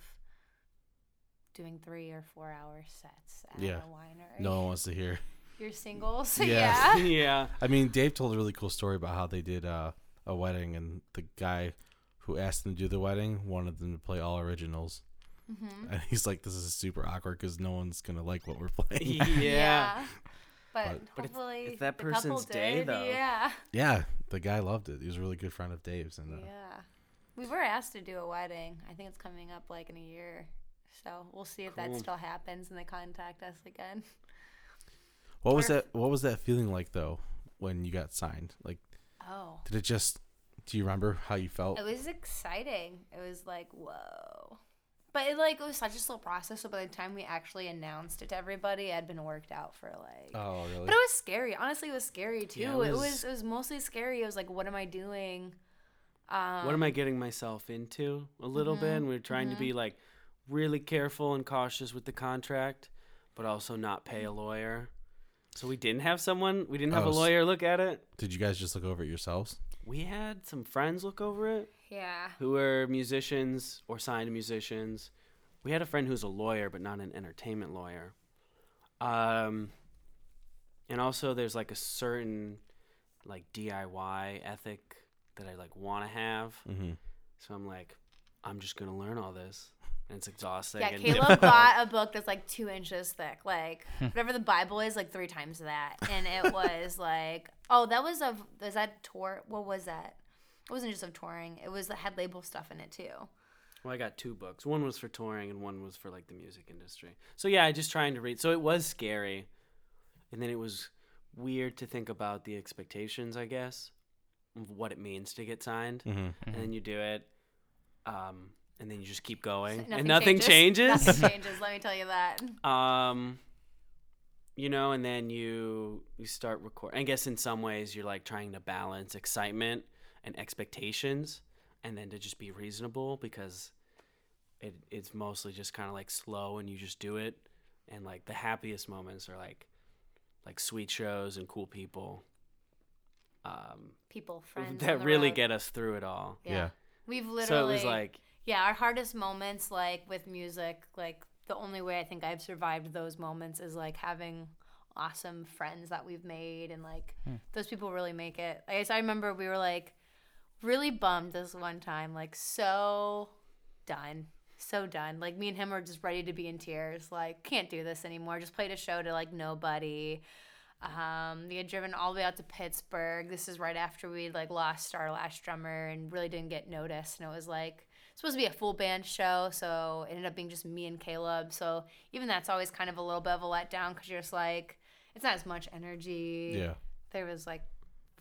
doing three or four hour sets at yeah. a winery. No one wants to hear your singles. Yeah. Yeah. Yeah. I mean, Dave told a really cool story about how they did uh, a wedding, and the guy who asked them to do the wedding wanted them to play all originals. Mm-hmm. And he's like, this is super awkward because no one's going to like what we're playing. Yeah. Yeah. But, but hopefully it's, it's that person's day, though. Yeah. Yeah. The guy loved it. He was a really good friend of Dave's. And uh, yeah. We were asked to do a wedding. I think it's coming up like in a year. So we'll see if cool. that still happens and they contact us again. What or, was that what was that feeling like though when you got signed? Like Oh. Did it just do you remember how you felt? It was exciting. It was like, whoa. But it like it was such a slow process, so by the time we actually announced it to everybody, it had been worked out for like Oh really? But it was scary. Honestly, it was scary too. Yeah, it, was... it was it was mostly scary. It was like, what am I doing? Um, what am I getting myself into a little mm-hmm, bit? And we were trying mm-hmm. to be like really careful and cautious with the contract, but also not pay a lawyer. So we didn't have someone we didn't have oh, a lawyer look at it. Did you guys just look over it yourselves? We had some friends look over it. Yeah. Who were musicians or signed musicians. We had a friend who's a lawyer, but not an entertainment lawyer. Um, and also there's like a certain like D I Y ethic that I like want to have. Mm-hmm. So I'm like, I'm just going to learn all this. And it's exhausting. Yeah, Caleb bought a book that's like two inches thick. Like whatever the Bible is, like three times that. And it was like, oh, that was a, was that tour? What was that? It wasn't just of touring. It was it had label stuff in it too. Well, I got two books. One was for touring and one was for like the music industry. So yeah, I just trying to read. So it was scary. And then it was weird to think about the expectations, I guess, of what it means to get signed. Mm-hmm. Mm-hmm. And then you do it. Um, and then you just keep going. So nothing and nothing changes. changes. Nothing changes, let me tell you that. Um, you know, and then you you start recording. I guess in some ways you're like trying to balance excitement and expectations, and then to just be reasonable, because it it's mostly just kind of like slow and you just do it, and like the happiest moments are like like sweet shows and cool people um people friends that really road. get us through it all. Yeah, yeah. We've literally so it was like yeah our hardest moments like with music, like the only way I think I've survived those moments is like having awesome friends that we've made, and like hmm. those people really make it. I guess I remember we were like really bummed this one time, like so done. So done. Like, me and him were just ready to be in tears. Like, can't do this anymore. Just played a show to, like, nobody. Um, we had driven all the way out to Pittsburgh. This is right after we, like, lost our last drummer and really didn't get noticed. And it was, like, supposed to be a full band show. So it ended up being just me and Caleb. So even that's always kind of a little bit of a letdown because you're just, like, it's not as much energy. Yeah. There was, like,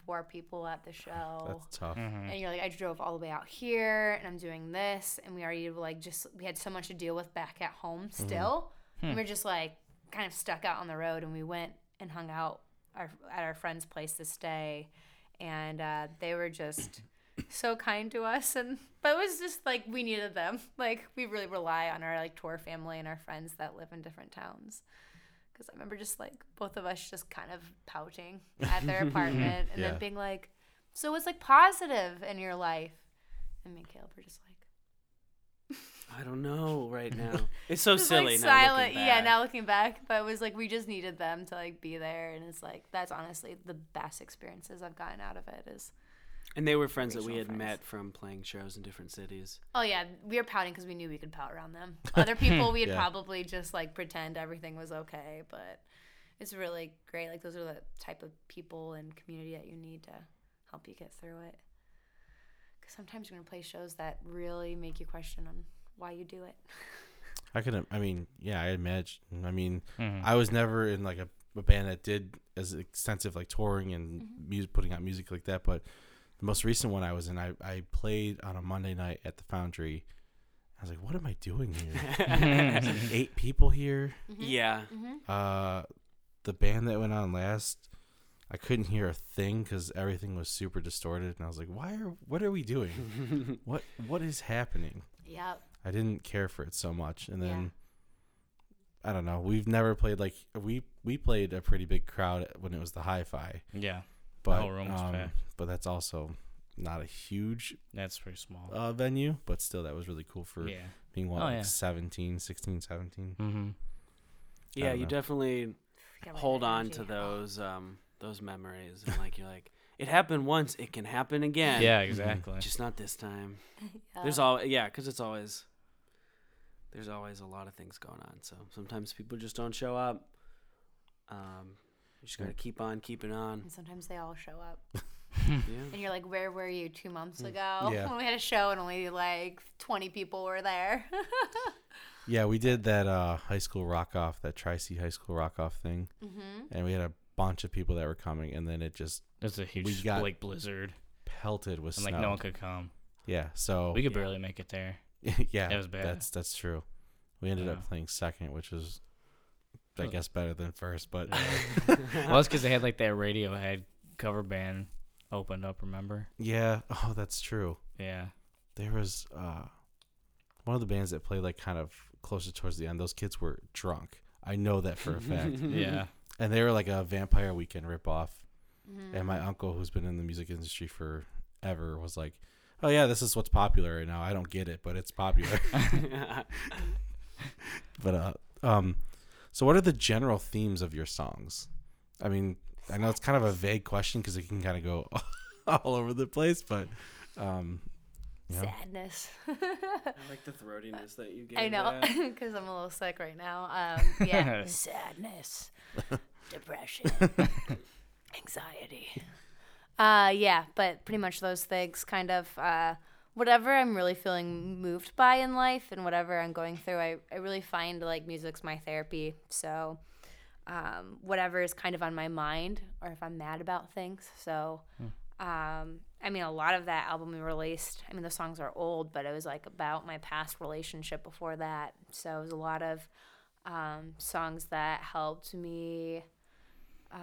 four people at the show. That's tough. Mm-hmm. And you're like, I drove all the way out here and I'm doing this, and we already like just we had so much to deal with back at home still. Mm-hmm. And we're just like kind of stuck out on the road, and we went and hung out our, at our friend's place this day, and uh, they were just so kind to us, and but it was just like we needed them. Like we really rely on our like tour family and our friends that live in different towns. Because I remember just, like, both of us just kind of pouting at their apartment and yeah. then being like, so what's, like, positive in your life? And me and Caleb were just like... I don't know right now. It's so just, silly like, now silent. Looking back. Yeah, now looking back. But it was, like, we just needed them to, like, be there. And it's, like, that's honestly the best experiences I've gotten out of it is... And they were friends that we had friends. met from playing shows in different cities. Oh, yeah. We were pouting because we knew we could pout around them. Other people, we'd yeah. probably just, like, pretend everything was okay. But it's really great. Like, those are the type of people and community that you need to help you get through it. Because sometimes you're going to play shows that really make you question on why you do it. I could I mean, yeah, I imagine. I mean, mm-hmm. I was never in, like, a, a band that did as extensive, like, touring and mm-hmm. music, putting out music like that. But... the most recent one I was in, I, I played on a Monday night at the Foundry. I was like, what am I doing here? There's like eight people here. Mm-hmm. Yeah. Mm-hmm. Uh, the band that went on last, I couldn't hear a thing because everything was super distorted. And I was like, why are, what are we doing? what, what is happening? Yep. I didn't care for it so much. And then, yeah. I don't know. We've never played like, we, we played a pretty big crowd when it was the Hi-Fi. Yeah. But, the whole room was um, packed. But that's also not a huge that's pretty small uh, venue, but still that was really cool for yeah. being what, oh, like yeah. seventeen, sixteen, seventeen Mm-hmm. Yeah, you know. definitely yeah, hold on to those um, those memories, and like you're like, it happened once, it can happen again. Yeah, exactly. Mm-hmm. Just not this time. yeah. There's all yeah, because it's always there's always a lot of things going on. So sometimes people just don't show up. Um. You just gotta keep on keeping on. And sometimes they all show up. yeah. And you're like, where were you two months ago? Yeah. When we had a show and only like twenty people were there. yeah, we did that uh, high school rock off, that Tri-C high school rock off thing. Mm-hmm. And we had a bunch of people that were coming, and then it just. That's a huge we got like blizzard. Pelted with and, snow. And like no one could come. Yeah, so. We could yeah. barely make it there. yeah. It was bad. That's, that's true. We ended yeah. up playing second, which was. I guess better than first, but well, it's because they had like that Radiohead cover band opened up. Remember? Yeah. Oh, that's true. Yeah. There was uh, one of the bands that played like kind of closer towards the end. Those kids were drunk. I know that for a fact. yeah. And they were like a Vampire Weekend ripoff. Mm-hmm. And my uncle, who's been in the music industry forever, was like, "Oh yeah, this is what's popular right now. I don't get it, but it's popular." but uh, um. So what are the general themes of your songs? I mean, I know it's kind of a vague question because it can kind of go all over the place, but... Um, you know. Sadness. I like the throatiness that you gave. I know, because I'm a little sick right now. Um, yeah, sadness, depression, anxiety. Uh, yeah, but pretty much those things kind of... Uh, whatever I'm really feeling moved by in life and whatever I'm going through, I, I really find like music's my therapy. So um, whatever is kind of on my mind, or if I'm mad about things. So um, I mean, a lot of that album we released, I mean, the songs are old, but it was like about my past relationship before that. So it was a lot of um, songs that helped me uh,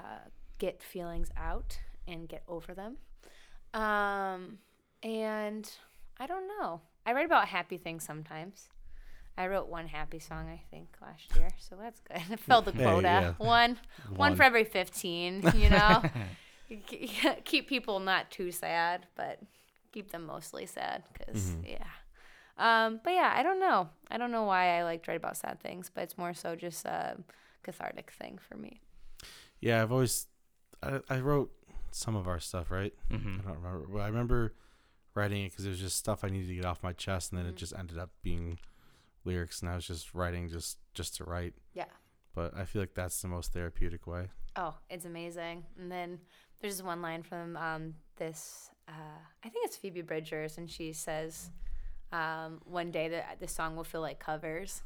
get feelings out and get over them. Um, and... I don't know. I write about happy things sometimes. I wrote one happy song, I think, last year, so that's good. I filled the quota. Hey, yeah. One, one, one for every fifteen. You know, keep people not too sad, but keep them mostly sad. Cause mm-hmm. yeah, Um, but yeah, I don't know. I don't know why I liked Write About Sad Things, but it's more so just a cathartic thing for me. Yeah, I've always, I, I wrote some of our stuff, right? Mm-hmm. I don't remember. Well, I remember writing it because it was just stuff I needed to get off my chest, and then mm-hmm. it just ended up being lyrics, and I was just writing just, just to write. Yeah. But I feel like that's the most therapeutic way. Oh, it's amazing. And then there's one line from um, this, uh, I think it's Phoebe Bridgers, and she says, um, one day the, the song will feel like covers.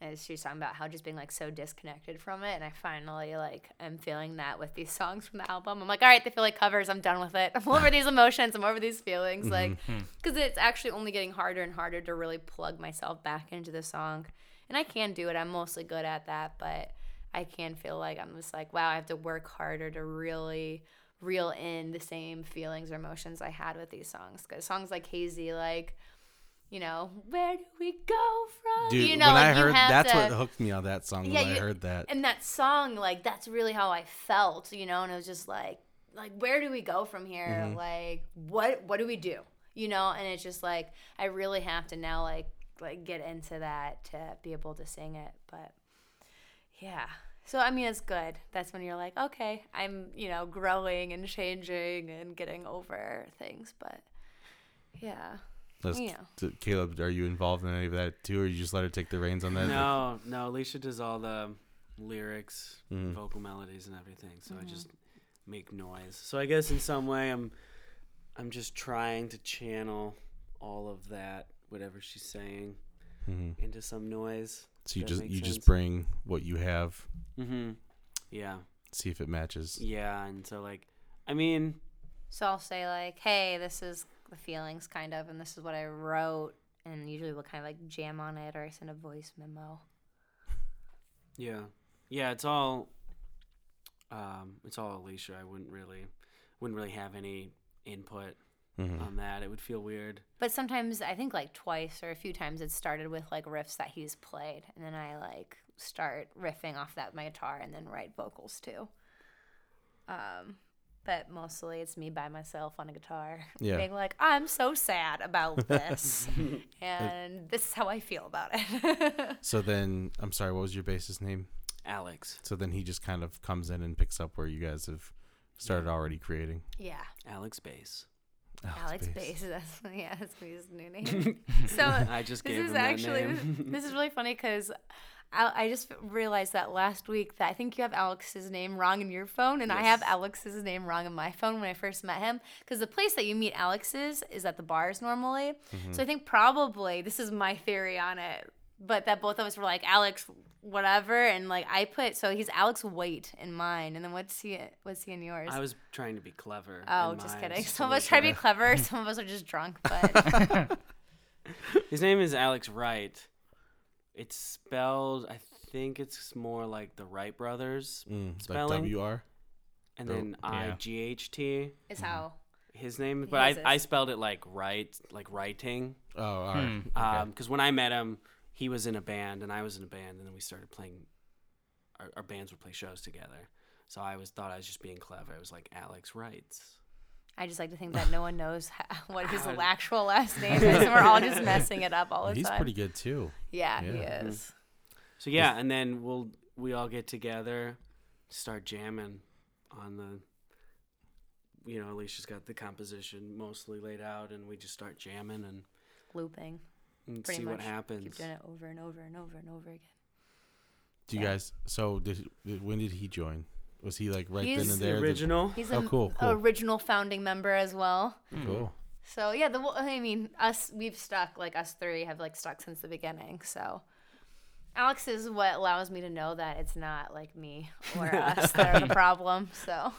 And she's talking about how just being, like, so disconnected from it. And I finally, like, am feeling that with these songs from the album. I'm like, all right, they feel like covers. I'm done with it. I'm over these emotions. I'm over these feelings. Like, because it's actually only getting harder and harder to really plug myself back into the song. And I can do it. I'm mostly good at that. But I can feel like I'm just like, wow, I have to work harder to really reel in the same feelings or emotions I had with these songs. Because songs like Hazy, like, you know, where do we go from? Dude, you know, when like I heard, that's to, what hooked me on that song yeah, when you, I heard that. And that song, like, that's really how I felt, you know, and it was just like, like, where do we go from here? Mm-hmm. Like, what what do we do? You know, and it's just like, I really have to now, like, like get into that to be able to sing it. But, yeah. So, I mean, it's good. That's when you're like, okay, I'm, you know, growing and changing and getting over things. But, yeah. Yeah. T- Caleb, are you involved in any of that too, or you just let her take the reins on that? No, no. Alicia does all the lyrics, mm. vocal melodies, and everything. So mm-hmm. I just make noise. So I guess in some way, I'm, I'm just trying to channel all of that, whatever she's saying, mm-hmm. into some noise. So you just you sense? just bring what you have. Mm-hmm. Yeah. See if it matches. Yeah, and so like, I mean. So I'll say like, hey, this is the feelings kind of, and this is what I wrote, and usually we'll kind of like jam on it, or I send a voice memo. Yeah. Yeah, it's all um it's all Alicia. I wouldn't really wouldn't really have any input mm-hmm. on that. It would feel weird. But sometimes I think like twice or a few times it started with like riffs that he's played, and then I like start riffing off that with my guitar and then write vocals too. Um But mostly it's me by myself on a guitar yeah. being like, I'm so sad about this. And this is how I feel about it. So then, I'm sorry, what was your bassist name? Alex. So then he just kind of comes in and picks up where you guys have started yeah. already creating. Yeah. Alex Bass. Alex, Alex Bass. That's, yeah, that's his new name. So I just gave this him is actually, name. This is really funny because I just realized that last week that I think you have Alex's name wrong in your phone, and yes. I have Alex's name wrong in my phone when I first met him, because the place that you meet Alex's is at the bars normally. Mm-hmm. So I think probably, this is my theory on it, but that both of us were like, Alex whatever, and like I put, so he's Alex Waite in mine, and then what's he what's he in yours? I was trying to be clever. Oh, just mine. Kidding. Some of us try to be clever, some of us are just drunk. But his name is Alex Wright. It's spelled, I think it's more like the Wright brothers mm, spelling. Like W R? And then oh, yeah. I G H T. Is how? His name, but I, I spelled it like Wright, like writing. Oh, all right. Because um, okay. when I met him, he was in a band and I was in a band, and then we started playing, our, our bands would play shows together. So I was thought I was just being clever. I was like, Alex Wrights. I just like to think that no one knows how, what his actual last name is, and we're all just messing it up all the He's time. He's pretty good too. Yeah, yeah. He is. Mm-hmm. So yeah, and then we'll we all get together, start jamming on the, you know, Alicia's got the composition mostly laid out, and we just start jamming and looping, and pretty see much what happens. Keep doing it over and over and over and over again. Do you yeah. guys? So did, when did he join? Was he like right he's then and there? He's the original. He's oh, an cool, cool. original founding member as well. Cool. So yeah, the I mean, us we've stuck like us three have like stuck since the beginning. So Alex is what allows me to know that it's not like me or us that are the problem. So.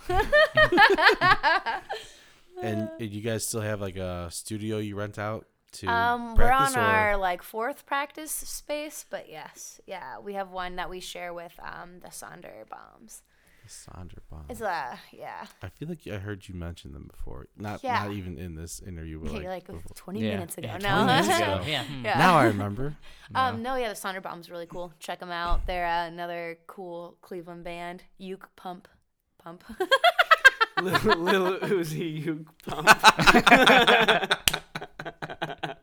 And you guys still have like a studio you rent out to um, practice? We're on or? our like fourth practice space, but yes, yeah, we have one that we share with um, the Sonder Bombs. Sonder Bombs. It's uh, yeah. I feel like I heard you mention them before. Not yeah. not even in this interview. But yeah, like, like oh, twenty yeah. minutes ago. Yeah, no. twenty minutes ago. yeah. yeah. Now I remember. Um, no, yeah, the Sonder Bombs are really cool. Check them out. They're uh, another cool Cleveland band. Uke Pump, Pump. little, little Uzi Uke Pump.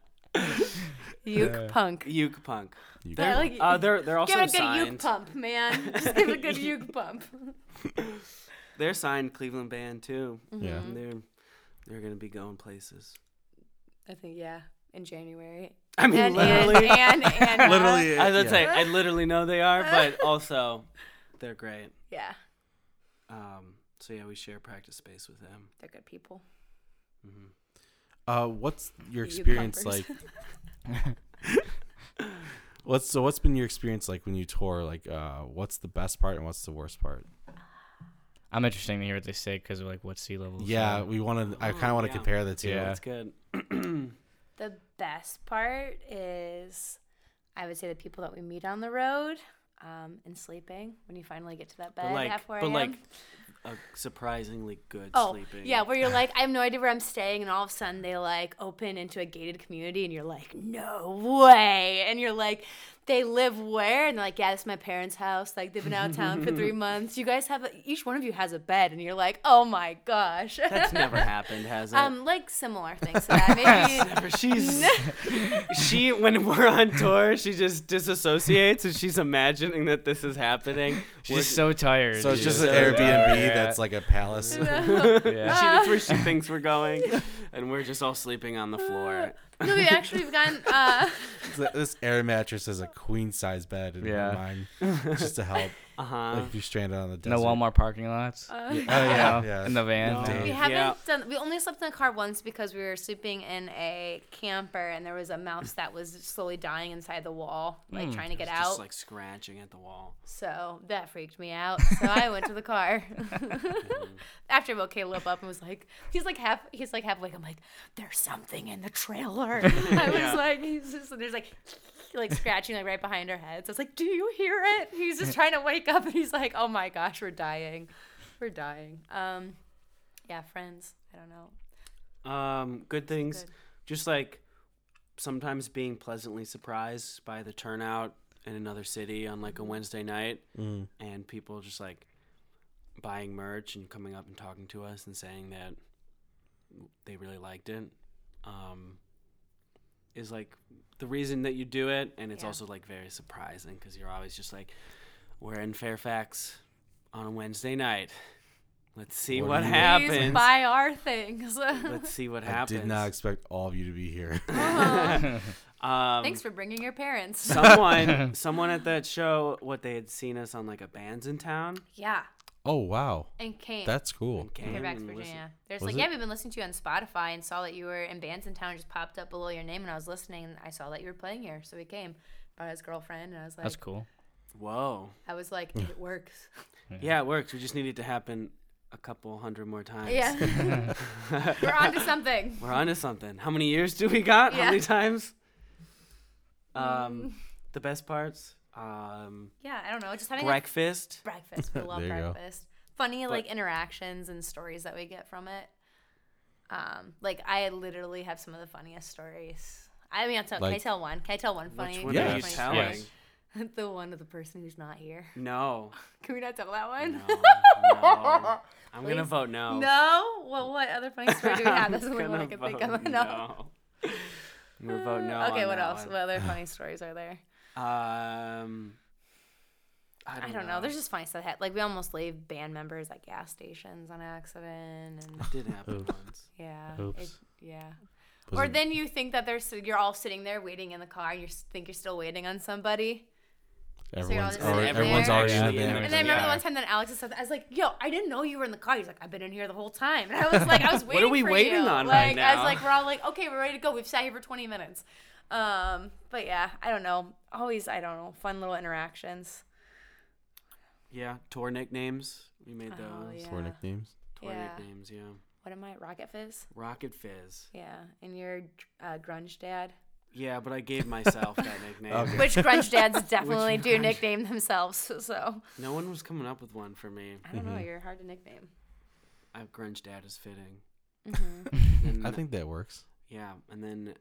Uke punk. Uke punk. They're, yeah, like, uh, they're, they're also signed. Give a good uke pump, man. Just give a good uke pump. They're signed Cleveland band, too. Mm-hmm. Yeah. And they're they're going to be going places. I think, yeah, in January. I mean, and, literally. And, and, and, uh, literally. I was yeah. say, I literally know they are, but also they're great. Yeah. Um. So, yeah, we share practice space with them. They're good people. Mm-hmm. Uh, what's your experience you like? What's so? What's been your experience like when you tour? Like, uh, what's the best part and what's the worst part? I'm interested to hear what they say because like, what sea level? Yeah, we want to. I kind of want to yeah. compare the two. Yeah, that's good. The best part is, I would say, the people that we meet on the road, um, and sleeping when you finally get to that bed like, at four a m. But like, a surprisingly good oh, sleeping. Yeah, where you're like, I have no idea where I'm staying, and all of a sudden they like open into a gated community, and you're like, no way. And you're like, they live where? And they're like, yeah, this is my parents' house. Like, they've been out of town for three months. You guys have, a, each one of you has a bed, and you're like, oh my gosh. That's never happened, has it? Um, like similar things to that. Maybe she's she when we're on tour, she just disassociates, and she's imagining that this is happening. She's we're, so tired. So it's just so an Airbnb. Tired. That's like a palace. No. Yeah. She, that's where she thinks we're going, and we're just all sleeping on the floor. No, we actually we've gotten uh... this air mattress is a queen size bed in yeah. mine, just to help. Uh huh. Like if you're stranded on the desert. In the Walmart parking lots. Uh, yeah. Oh yeah. yeah. In the van. No. We haven't yeah. done. We only slept in the car once because we were sleeping in a camper and there was a mouse that was slowly dying inside the wall, like mm. trying to get out. Just like scratching at the wall. So that freaked me out. So I went to the car. After I woke Caleb up and was like, he's like half, he's like half awake. I'm like, there's something in the trailer. I was yeah. like, he's just and there's like. Like scratching like right behind her head. So it's like, do you hear it? He's just trying to wake up and he's like, oh my gosh, we're dying. We're dying. Um, yeah, friends. I don't know. Um, good things. Good. Just like sometimes being pleasantly surprised by the turnout in another city on like a Wednesday night mm. and people just like buying merch and coming up and talking to us and saying that they really liked it. Um, is like the reason that you do it, and it's yeah. also like very surprising because you're always just like, we're in Fairfax on a Wednesday night, let's see what, what happens. Please buy our things. Let's see what I happens. I did not expect all of you to be here. Uh-huh. um, Thanks for bringing your parents. Someone, someone at that show, what they had seen us on like a Bands in Town. Yeah. Oh wow. And came. That's cool. And came Fairfax, and Virginia. There's like, it? yeah, we've been listening to you on Spotify and saw that you were in Bands in Town and just popped up below your name and I was listening and I saw that you were playing here. So we came. Brought his girlfriend and I was like, that's cool. Whoa. I was like, it works. Yeah. yeah, it works. We just need it to happen a couple hundred more times. Yeah. We're on to something. We're on to something. How many years do we got? Yeah. How many times? Um the best parts? Um, yeah, I don't know. Just having breakfast. Like, breakfast. We love breakfast. Go. Funny but, like interactions and stories that we get from it. Um, like I literally have some of the funniest stories. I mean, I'll tell, like, can I tell one? Can I tell one funny? Which one yeah. are you telling? Yes. The one of the person who's not here. No. Can we not tell that one? No. no. I'm gonna vote no. No. Well, what other funny story do we have? That's the only one I can think of. No. no. I'm gonna vote no. Okay. On what that else? One. What other funny stories are there? Um, I don't, I don't know. know. There's just funny stuff. Like we almost leave band members at gas stations on accident. And it did happen Oops. once. Yeah. Oops. It, yeah. Or it? then you think that there's you're all sitting there waiting in the car. You think you're still waiting on somebody. Everyone's, so already, everyone's already in the van. And then I remember yeah. one time that Alex said, I was like, yo, I didn't know you were in the car. He's like, I've been in here the whole time. And I was like, I was waiting for you. What are we waiting you. on like, right now? I was like, we're all like, okay, we're ready to go. We've sat here for twenty minutes. Um, but yeah, I don't know. Always, I don't know, fun little interactions. Yeah, tour nicknames. We made those. Oh, yeah. Tour nicknames. Tour yeah. nicknames, yeah. What am I? Rocket Fizz? Rocket Fizz. Yeah, and your uh, grunge dad. Yeah, but I gave myself that nickname. Okay. Which grunge dads definitely Which do grunge... nickname themselves, so. No one was coming up with one for me. I don't mm-hmm. know, you're hard to nickname. I have grunge dad is fitting. Mm-hmm. I think that works. Yeah, and then...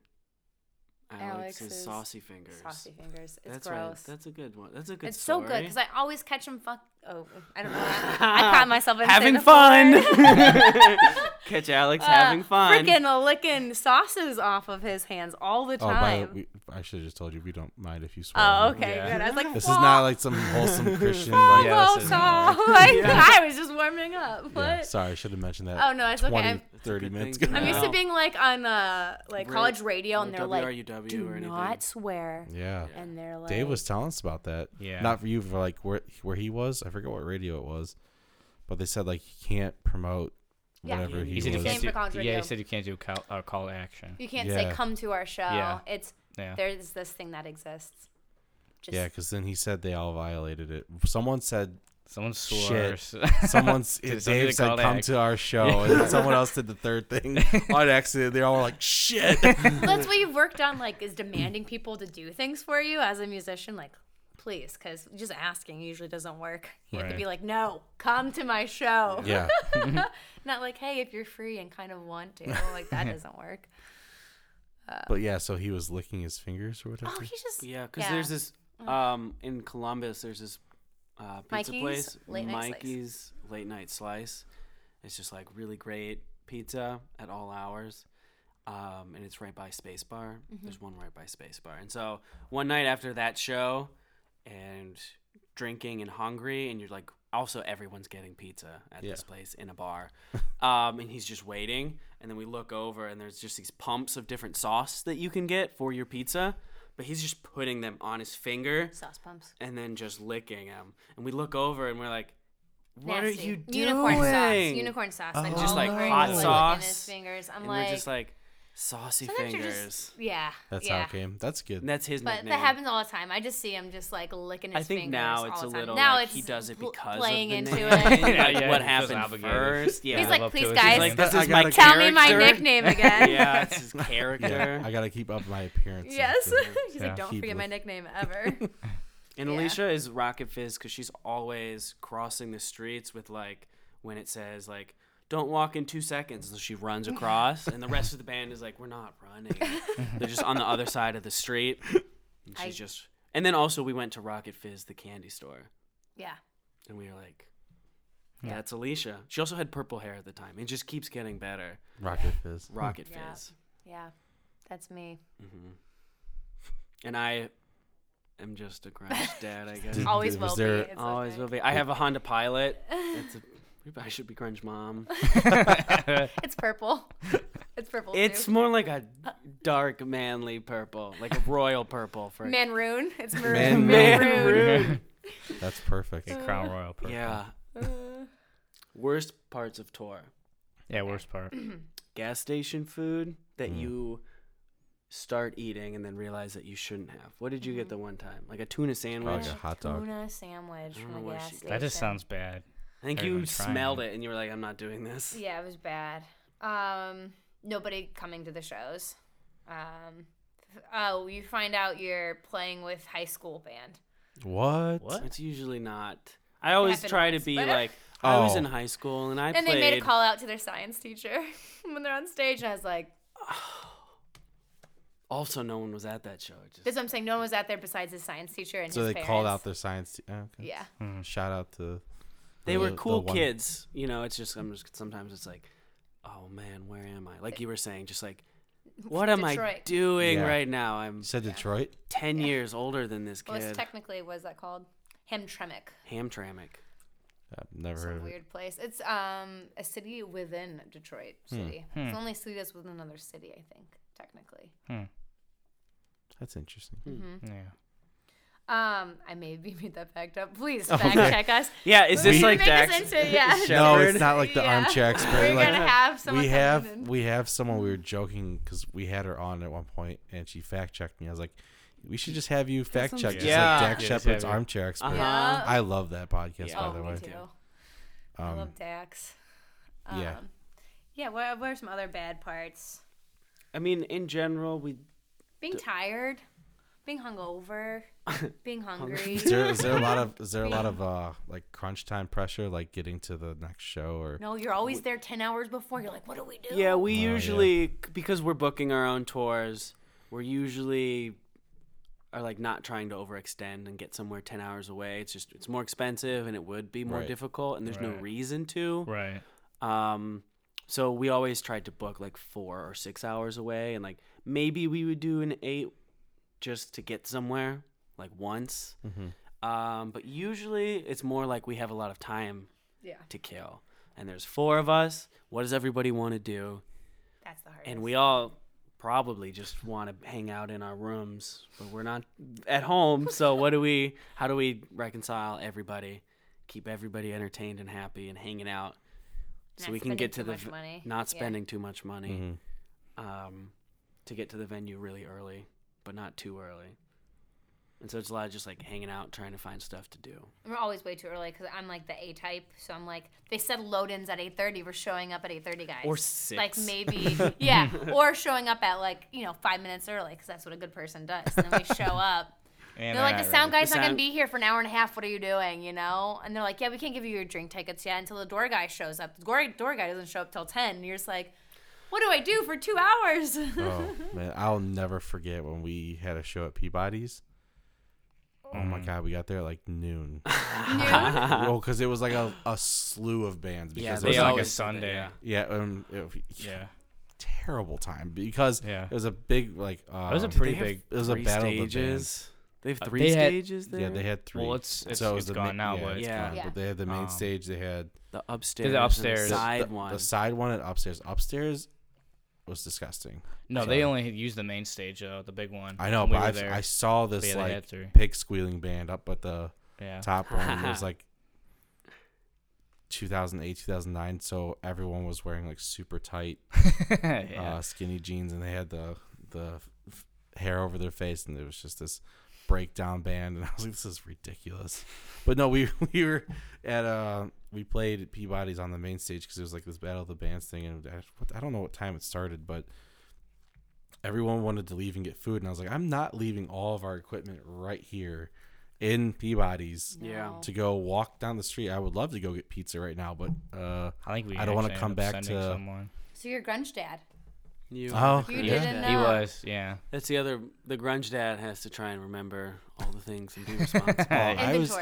Alex's, Alex's saucy fingers. Saucy fingers. It's that's gross. Right. That's a good one. That's a good. It's story. So good because I always catch him. Fuck. Oh, I don't know. I caught myself in having fun. Catch Alex uh, having fun. Freaking licking sauces off of his hands all the time. Oh, we, I should have just told you we don't mind if you swear. Oh, okay, yeah. Good. I was like, this Whoa. Is not like some wholesome Christian. Like, yeah, is, like, yeah. I was just warming up. What? Yeah, sorry, I should have mentioned that. Oh no, it's twenty, okay. I'm, thirty minutes ago. I'm used to being like on uh, like We're, college radio, and they're W R U W like, do or not swear. Yeah. And they're like, Dave was telling us about that. Yeah. Not for you, for like where where he was. I forget what radio it was, but they said like you can't promote. Yeah. Whatever he, he said was. You can't do, yeah, he said you can't do call, uh, call to action. You can't yeah. say come to our show. Yeah. It's yeah. There's this thing that exists. Just yeah, because then he said they all violated it. Someone said someone swore. Someone's Dave said come action. To our show, yeah. and then someone else did the third thing on accident. They all were like shit. Well, that's what you've worked on, like is demanding people to do things for you as a musician, like. Please, because just asking usually doesn't work. You right. have to be like, no, come to my show. Yeah. Not like, hey, if you're free and kind of want to. Like, that doesn't work. Uh, but, yeah, so he was licking his fingers or whatever? Oh, he just... Yeah, because yeah. there's this... um In Columbus, there's this uh, pizza Mikey's place. Late Mikey's night Late Night Slice. It's just, like, really great pizza at all hours. Um And it's right by Space Bar. Mm-hmm. There's one right by Space Bar. And so one night after that show... and drinking and hungry, and you're like, also everyone's getting pizza at yeah. this place in a bar. Um, and he's just waiting, and then we look over, and there's just these pumps of different sauce that you can get for your pizza, but he's just putting them on his finger. Sauce pumps. And then just licking them. And we look over, and we're like, what Nasty. Are you doing? Unicorn sauce. Unicorn sauce. Oh. Like just like hot like sauce. In his fingers. I'm and like... we're just like... Saucy sometimes fingers. Just, yeah. That's yeah. how it came. That's good. And that's his but nickname. That happens all the time. I just see him just like licking his fingers. I think fingers now it's all a little now like it's he does it because playing of the into name. It. Yeah, yeah, what happened first. Yeah. He's like, please guys, like, this is my tell me my nickname again. Yeah, it's his character. Yeah, I got to keep up my appearance. Yes. He's yeah. like, don't keep forget with... my nickname ever. And yeah. Alicia is Rocket Fizz because she's always crossing the streets with like, when it says like, don't walk in two seconds. So she runs across, and the rest of the band is like, we're not running. They're just on the other side of the street. And she's I, just. And then also we went to Rocket Fizz, the candy store. Yeah. And we were like, that's yeah. Alicia. She also had purple hair at the time. It just keeps getting better. Rocket Fizz. Rocket yeah. Fizz. Yeah. That's me. Mm-hmm. And I am just a grunge dad, I guess. Always will there, be. It's always okay. will be. I have a Honda Pilot. It's a. I should be grunge mom. It's purple. It's purple. It's too. More like a dark, manly purple, like a royal purple. For Manroon. It's maroon. Manroon. That's perfect. Uh, Crown Royal purple. Yeah. Uh, worst parts of tour. Yeah, worst part. Gas station food that mm. you start eating and then realize that you shouldn't have. What did you mm. get the one time? Like a tuna sandwich? Like a hot dog. Tuna sandwich from a gas station. That just sounds bad. I think Everyone you smelled it. it and you were like, I'm not doing this. Yeah, it was bad. Um, nobody coming to the shows. Um, oh, you find out you're playing with high school band. What? What? It's usually not. I always Happens, try to be but... like, oh. I was in high school and I and played. And they made a call out to their science teacher when they're on stage. And I was like. Oh. Also, no one was at that show. Just... That's what I'm saying. No one was out there besides his science teacher and so his parents. So they called out their science teacher. Oh, okay. Yeah. Mm, shout out to. They were cool kids, you know. It's just I'm just sometimes it's like, oh man, where am I? Like you were saying, just like, what am Detroit. I doing yeah. right now? I'm you said Detroit, ten yeah. years older than this kid. Well, it's technically, what is that called? Hamtramck. Hamtramck. I've never Some heard. Of weird it. Place. It's um a city within Detroit City. Hmm. It's the only city that's within another city, I think, technically. Hmm. That's interesting. Mm-hmm. Yeah. Um, I maybe made that fact up. Please fact okay. check us. Yeah, is this we, like Dax? Into, yeah. No, it's not like the yeah. armchair expert. We're like, gonna have someone. We have in. we have someone. We were joking because we had her on at one point, and she fact checked me. I was like, we should just have you fact check, just yeah. like Dax yeah, Shepard's yeah. armchair expert. Uh-huh. I love that podcast yeah. by oh, the way. Me too. Um, I love Dax. Um, yeah. Yeah. What, what are some other bad parts? I mean, in general, we being d- tired. Being hungover, being hungry. Is there, is there a lot of is there a lot of uh, like crunch time pressure, like getting to the next show or? No, you're always there ten hours before. You're like, what do we do? Yeah, we oh, usually yeah. because we're booking our own tours. we're usually are like not trying to overextend and get somewhere ten hours away. It's just, it's more expensive and it would be more right. difficult, and there's right. no reason to. Right. Um, so we always tried to book like four or six hours away, and like maybe we would do an eight just to get somewhere like once. Mm-hmm. Um, but usually it's more like we have a lot of time yeah. to kill, and there's four of us. What does everybody want to do? That's the hardest. And we all probably just want to hang out in our rooms, but we're not at home. So what do we, how do we reconcile everybody, keep everybody entertained and happy and hanging out so not we can get to the, v- not spending yeah. too much money, mm-hmm. um, to get to the venue really early, but not too early. And so it's a lot of just like hanging out, trying to find stuff to do. And we're always way too early because I'm like the A type, so I'm like, they said load-ins at eight thirty. We're showing up at eight thirty, guys. Or six. Like maybe, yeah. Or showing up at like, you know, five minutes early, because that's what a good person does. And then we show up. And they're like, the sound guy's not going to be here for an hour and a half. What are you doing, you know? And they're like, yeah, we can't give you your drink tickets yet until the door guy shows up. The door, door guy doesn't show up till ten. And you're just like, what do I do for two hours? Oh, man, I'll never forget when we had a show at Peabody's. Oh, my God. We got there at, like, noon. Noon? Well, because it was, like, a, a slew of bands. Because yeah, it was, like, a Sunday. Yeah. Yeah, um, it, yeah. Terrible time because yeah. it was a big, like... Um, it was a pretty big... It was a battle of the bands. They have three uh, they stages had, there? Yeah, they had three. Well, it's, it's, so it's it gone ma- now, yeah, but it's yeah. gone. Yeah. But they had the main um, stage. They had... The upstairs. The upstairs. The side the, one. The side one and upstairs. Upstairs... was disgusting. No, so, they only used the main stage, though, the big one. I know, but we I saw this yeah, like pig squealing band up at the yeah. top one. It was like two thousand eight, two thousand nine, so everyone was wearing like super tight yeah. uh, skinny jeans, and they had the the f- hair over their face, and there was just this breakdown band, and I was like, this is ridiculous. But no, we we were at uh we played at Peabody's on the main stage because it was like this battle of the bands thing, and I don't know what time it started, but everyone wanted to leave and get food, and I was like, I'm not leaving all of our equipment right here in Peabody's yeah. to go walk down the street. I would love to go get pizza right now, but uh I think we I don't want to come back to someone. So you're grunge dad. You, oh, you didn't yeah. know. He was, yeah. That's the other, the grunge dad has to try and remember all the things and be responsible. Well, I was,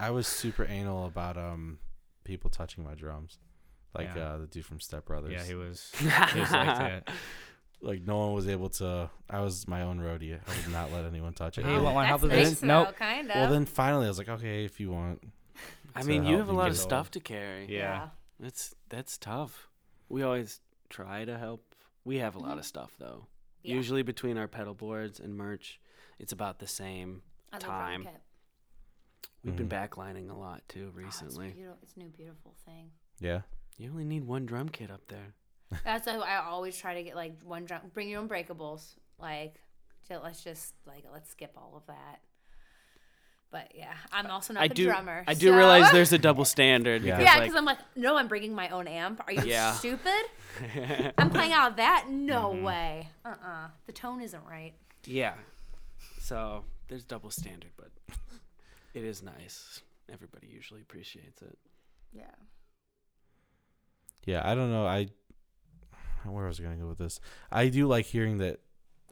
I was super anal about um people touching my drums. Like yeah. uh, the dude from Step Brothers. Yeah, he was, he was like that. Like no one was able to, I was my own roadie. I would not let anyone touch it. Oh, you want to help with this? Nope. Kind of. Well, then finally I was like, okay, if you want. I mean, you have a lot of stuff to carry. Yeah. That's, that's tough. We always try to help. We have a lot mm-hmm. of stuff, though. Yeah. Usually between our pedal boards and merch, it's about the same I time. Like We've mm-hmm. been backlining a lot, too, recently. Oh, it's, beautiful. It's a new beautiful thing. Yeah. You only need one drum kit up there. That's why I always try to get, like, one drum. Bring your own breakables. Like, let's just, like, let's skip all of that. But, yeah, I'm also not I a do, drummer. I so. do realize there's a double standard. Yeah, because yeah, like, I'm like, no, I'm bringing my own amp. Are you yeah. stupid? I'm playing out of that? No mm-hmm. way. Uh-uh. The tone isn't right. Yeah. So there's double standard, but it is nice. Everybody usually appreciates it. Yeah. Yeah, I don't know. I Where was I going to go with this? I do like hearing that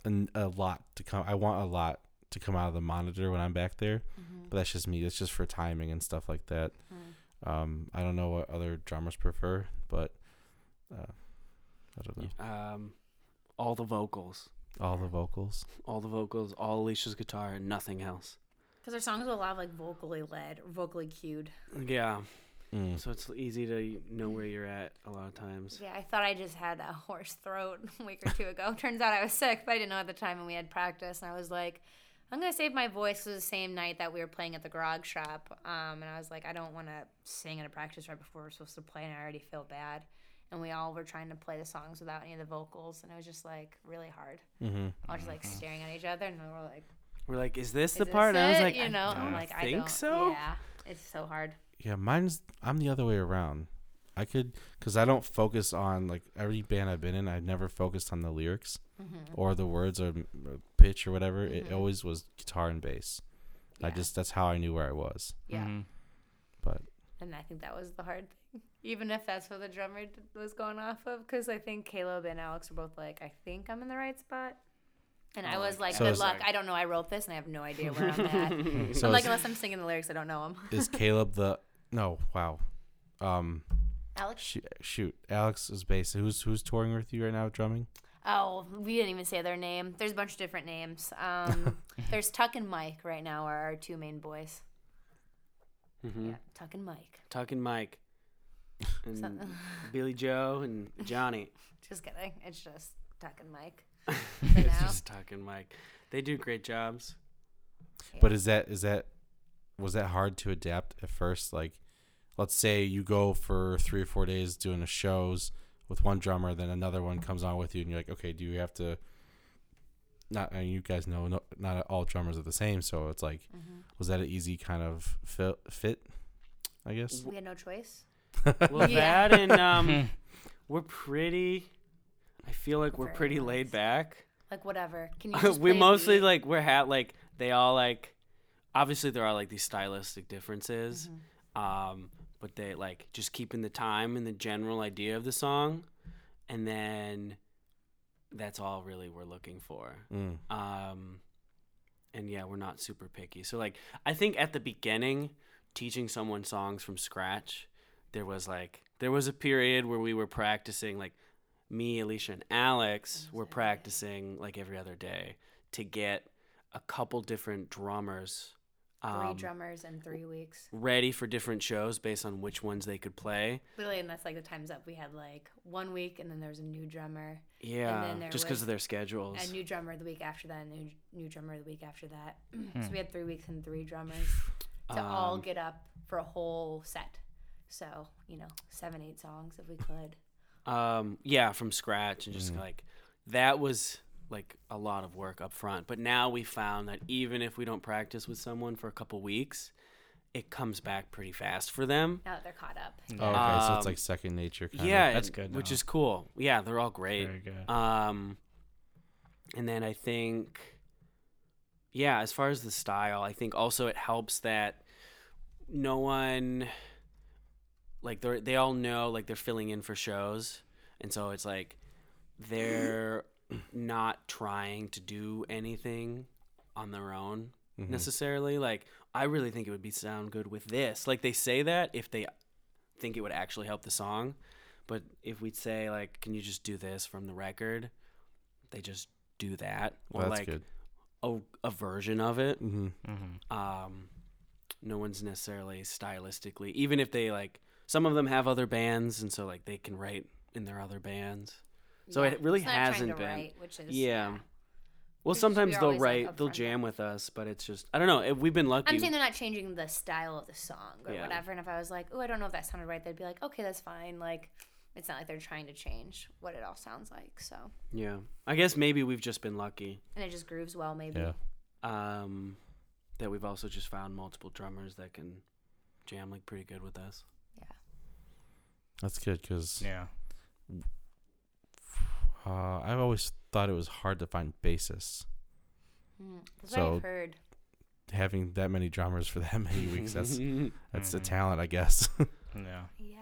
a, a lot to come. I want a lot. to come out of the monitor when I'm back there, mm-hmm. but that's just me. It's just for timing and stuff like that. Mm. Um, I don't know what other drummers prefer, but uh, I don't know. Um, all the vocals. All the vocals. All the vocals. All Alicia's guitar and nothing else. Because their songs are a lot of like vocally led, or vocally cued. Yeah. Mm. So it's easy to know where you're at a lot of times. Yeah, I thought I just had a hoarse throat a week or two ago. Turns out I was sick, but I didn't know at the time, and we had practice, and I was like, I'm going to save my voice. It was the same night that we were playing at the Grog Shop, um, and I was like, I don't want to sing at a practice right before we're supposed to play, and I already feel bad. And we all were trying to play the songs without any of the vocals, and it was just, like, really hard. Mm-hmm. I was just, like, staring at each other, and we were like... We're like, is this is the this part? It? And I was like, you know? I don't I'm like, think I don't. so. Yeah, it's so hard. Yeah, mine's... I'm the other way around. I could... Because I don't focus on, like, every band I've been in, I've never focused on the lyrics mm-hmm. or the words or... or pitch or whatever, mm-hmm. it always was guitar and bass. Yeah. I just that's how I knew where I was. Yeah. Mm-hmm. But and I think that was the hard thing. Even if that's what the drummer was going off of, because I think Caleb and Alex were both like, I think I'm in the right spot. And oh, I was like, so good luck. Like, I don't know. I wrote this, and I have no idea where I'm at. So I'm like, unless I'm singing the lyrics, I don't know them. Is Caleb the... No, wow. Um, Alex? Sh- shoot. Alex is based... Who's who's touring with you right now drumming? Oh, we didn't even say their name. There's a bunch of different names. Um, there's Tuck and Mike right now are our two main boys. Mm-hmm. Yeah, Tuck and Mike. Tuck and Mike. And Billy Joe and Johnny. Just kidding. It's just Tuck and Mike. It's just talking, Mike. They do great jobs. Yeah. But is that is that was that hard to adapt at first? Like, let's say you go for three or four days doing the shows with one drummer, then another one comes on with you, and you're like, okay, do you have to? Not, and you guys know, no, not all drummers are the same. So it's like, mm-hmm. was that an easy kind of fit? fit I guess we had no choice. Well, yeah. that and um, we're pretty. I feel like we're pretty laid back. Like, whatever. Can you just We mostly, beat? like, we're hat, like, they all, like, obviously there are, like, these stylistic differences. Mm-hmm. Um, but they, like, just keeping the time and the general idea of the song. And then that's all, really, we're looking for. Mm. Um, and, yeah, we're not super picky. So, like, I think at the beginning, teaching someone songs from scratch, there was, like, there was a period where we were practicing, like, me, Alicia, and Alex were practicing like every other day to get a couple different drummers. Um, three drummers in three weeks. Ready for different shows based on which ones they could play. Literally, and that's like the time's up. We had like one week, and then there was a new drummer. Yeah, and then there just because of their schedules. A new drummer the week after that, and a new, new drummer the week after that. So we had three weeks and three drummers to um, all get up for a whole set. So, you know, seven, eight songs if we could. Um, yeah, from scratch, and just mm. like that was like a lot of work up front. But now we found that even if we don't practice with someone for a couple weeks, it comes back pretty fast for them. Now that they're caught up. Oh, okay, um, so it's like second nature. Kind yeah, of. That's good. Now. Which is cool. Yeah, they're all great. Very good. Um, and then I think, yeah, as far as the style, I think also it helps that no one. Like, they they all know, like, they're filling in for shows. And so it's, like, they're not trying to do anything on their own mm-hmm. necessarily. Like, I really think it would be sound good with this. Like, they say that if they think it would actually help the song. But if we'd say, like, can you just do this from the record? They just do that. Well, or, that's like, good. A, a version of it. Mm-hmm. Mm-hmm. Um, no one's necessarily stylistically, even if they, like, some of them have other bands, and so like they can write in their other bands. So yeah, it really hasn't been. Write, which is, yeah. yeah. Well, which sometimes they'll write, like they'll jam with us, but it's just I don't know. We've been lucky. I'm saying they're not changing the style of the song or yeah. whatever. And if I was like, oh, I don't know if that sounded right, they'd be like, okay, that's fine. Like, it's not like they're trying to change what it all sounds like. So yeah, I guess maybe we've just been lucky. And it just grooves well, maybe. Yeah. Um, that we've also just found multiple drummers that can jam like pretty good with us. That's good because yeah, uh, I've always thought it was hard to find bassists. Mm, that's so what I've heard. Having that many drummers for that many weeks, that's that's mm-hmm. a talent, I guess. yeah. Yeah,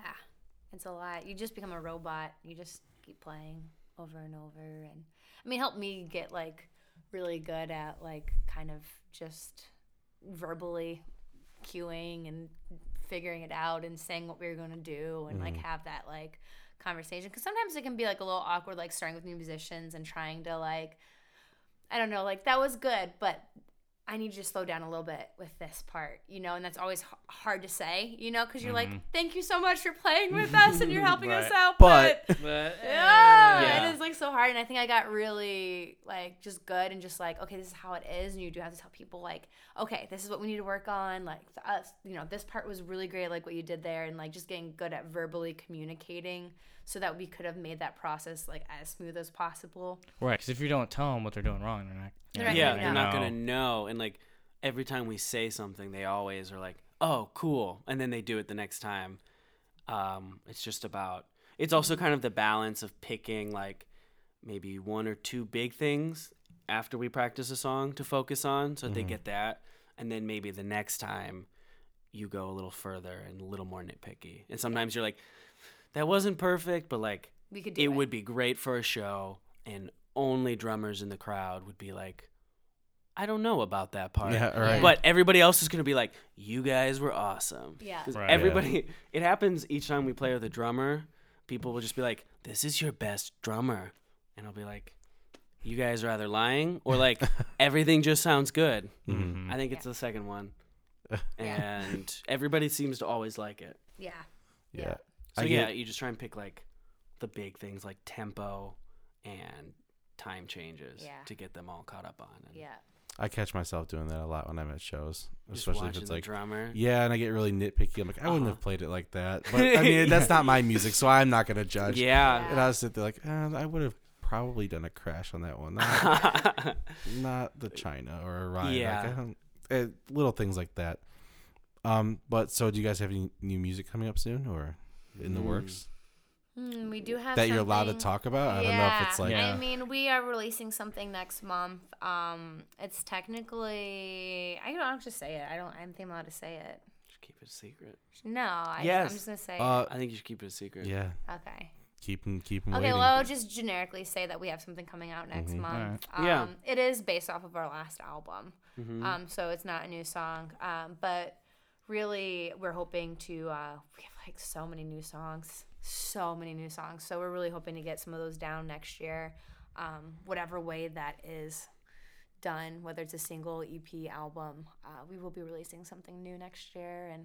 it's a lot. You just become a robot. You just keep playing over and over, and I mean, helped me get like really good at like kind of just verbally cueing and figuring it out and saying what we were going to do and mm. like have that like conversation, because sometimes it can be like a little awkward, like starting with new musicians and trying to like I don't know like that was good, but I need you to slow down a little bit with this part, you know, and that's always h- hard to say, you know, because you're mm-hmm. like, thank you so much for playing with us and you're helping right. us out, but, but, but yeah, yeah. it is like so hard. And I think I got really like just good and just like, okay, this is how it is, and you do have to tell people like, okay, this is what we need to work on, like us, you know, this part was really great, like what you did there, and like just getting good at verbally communicating so that we could have made that process like as smooth as possible. Right, because if you don't tell them what they're doing wrong, they're not. They're not yeah, gonna they're know. not gonna know. And like every time we say something, they always are like, "Oh, cool," and then they do it the next time. Um, it's just about. It's also kind of the balance of picking like maybe one or two big things after we practice a song to focus on, so mm-hmm. they get that, and then maybe the next time you go a little further and a little more nitpicky. And sometimes you're like. That wasn't perfect, but like we could do it, it would be great for a show, and only drummers in the crowd would be like, I don't know about that part. Yeah, right. But everybody else is going to be like, you guys were awesome. Yeah. Right, everybody, yeah. It happens each time we play with a drummer. People will just be like, this is your best drummer. And I'll be like, you guys are either lying or like, everything just sounds good. Mm-hmm. I think it's yeah. the second one. And everybody seems to always like it. Yeah. Yeah. yeah. So I yeah, get... you just try and pick like the big things like tempo and time changes yeah. to get them all caught up on. And yeah. I catch myself doing that a lot when I'm at shows, just especially if it's like drummer. Yeah, and I get really nitpicky. I'm like, I uh-huh. wouldn't have played it like that, but I mean yeah. that's not my music, so I'm not gonna judge. Yeah, and I was sit there like, eh, I would have probably done a crash on that one, not, not the China or Orion. Yeah, like, I don't, it, little things like that. Um, but so do you guys have any new music coming up soon or in mm. the works? Mm, we do have that something you're allowed to talk about. I yeah. don't know if it's like. Yeah. I mean, we are releasing something next month. Um, it's technically I don't I'll just say it. I don't. I don't think I'm allowed to say it. Just keep it a secret. No, I yes. just, I'm just gonna say. Uh, it. I think you should keep it a secret. Yeah. Okay. Keep them. Keep them. Okay. Waiting. Well, I'll just generically say that we have something coming out next mm-hmm. month. Right. Um, yeah. It is based off of our last album. Mm-hmm. Um, so it's not a new song. Um, but really, we're hoping to. Uh, we have like so many new songs. So many new songs. So we're really hoping to get some of those down next year, um, whatever way that is done, whether it's a single, E P, album. Uh, we will be releasing something new next year, and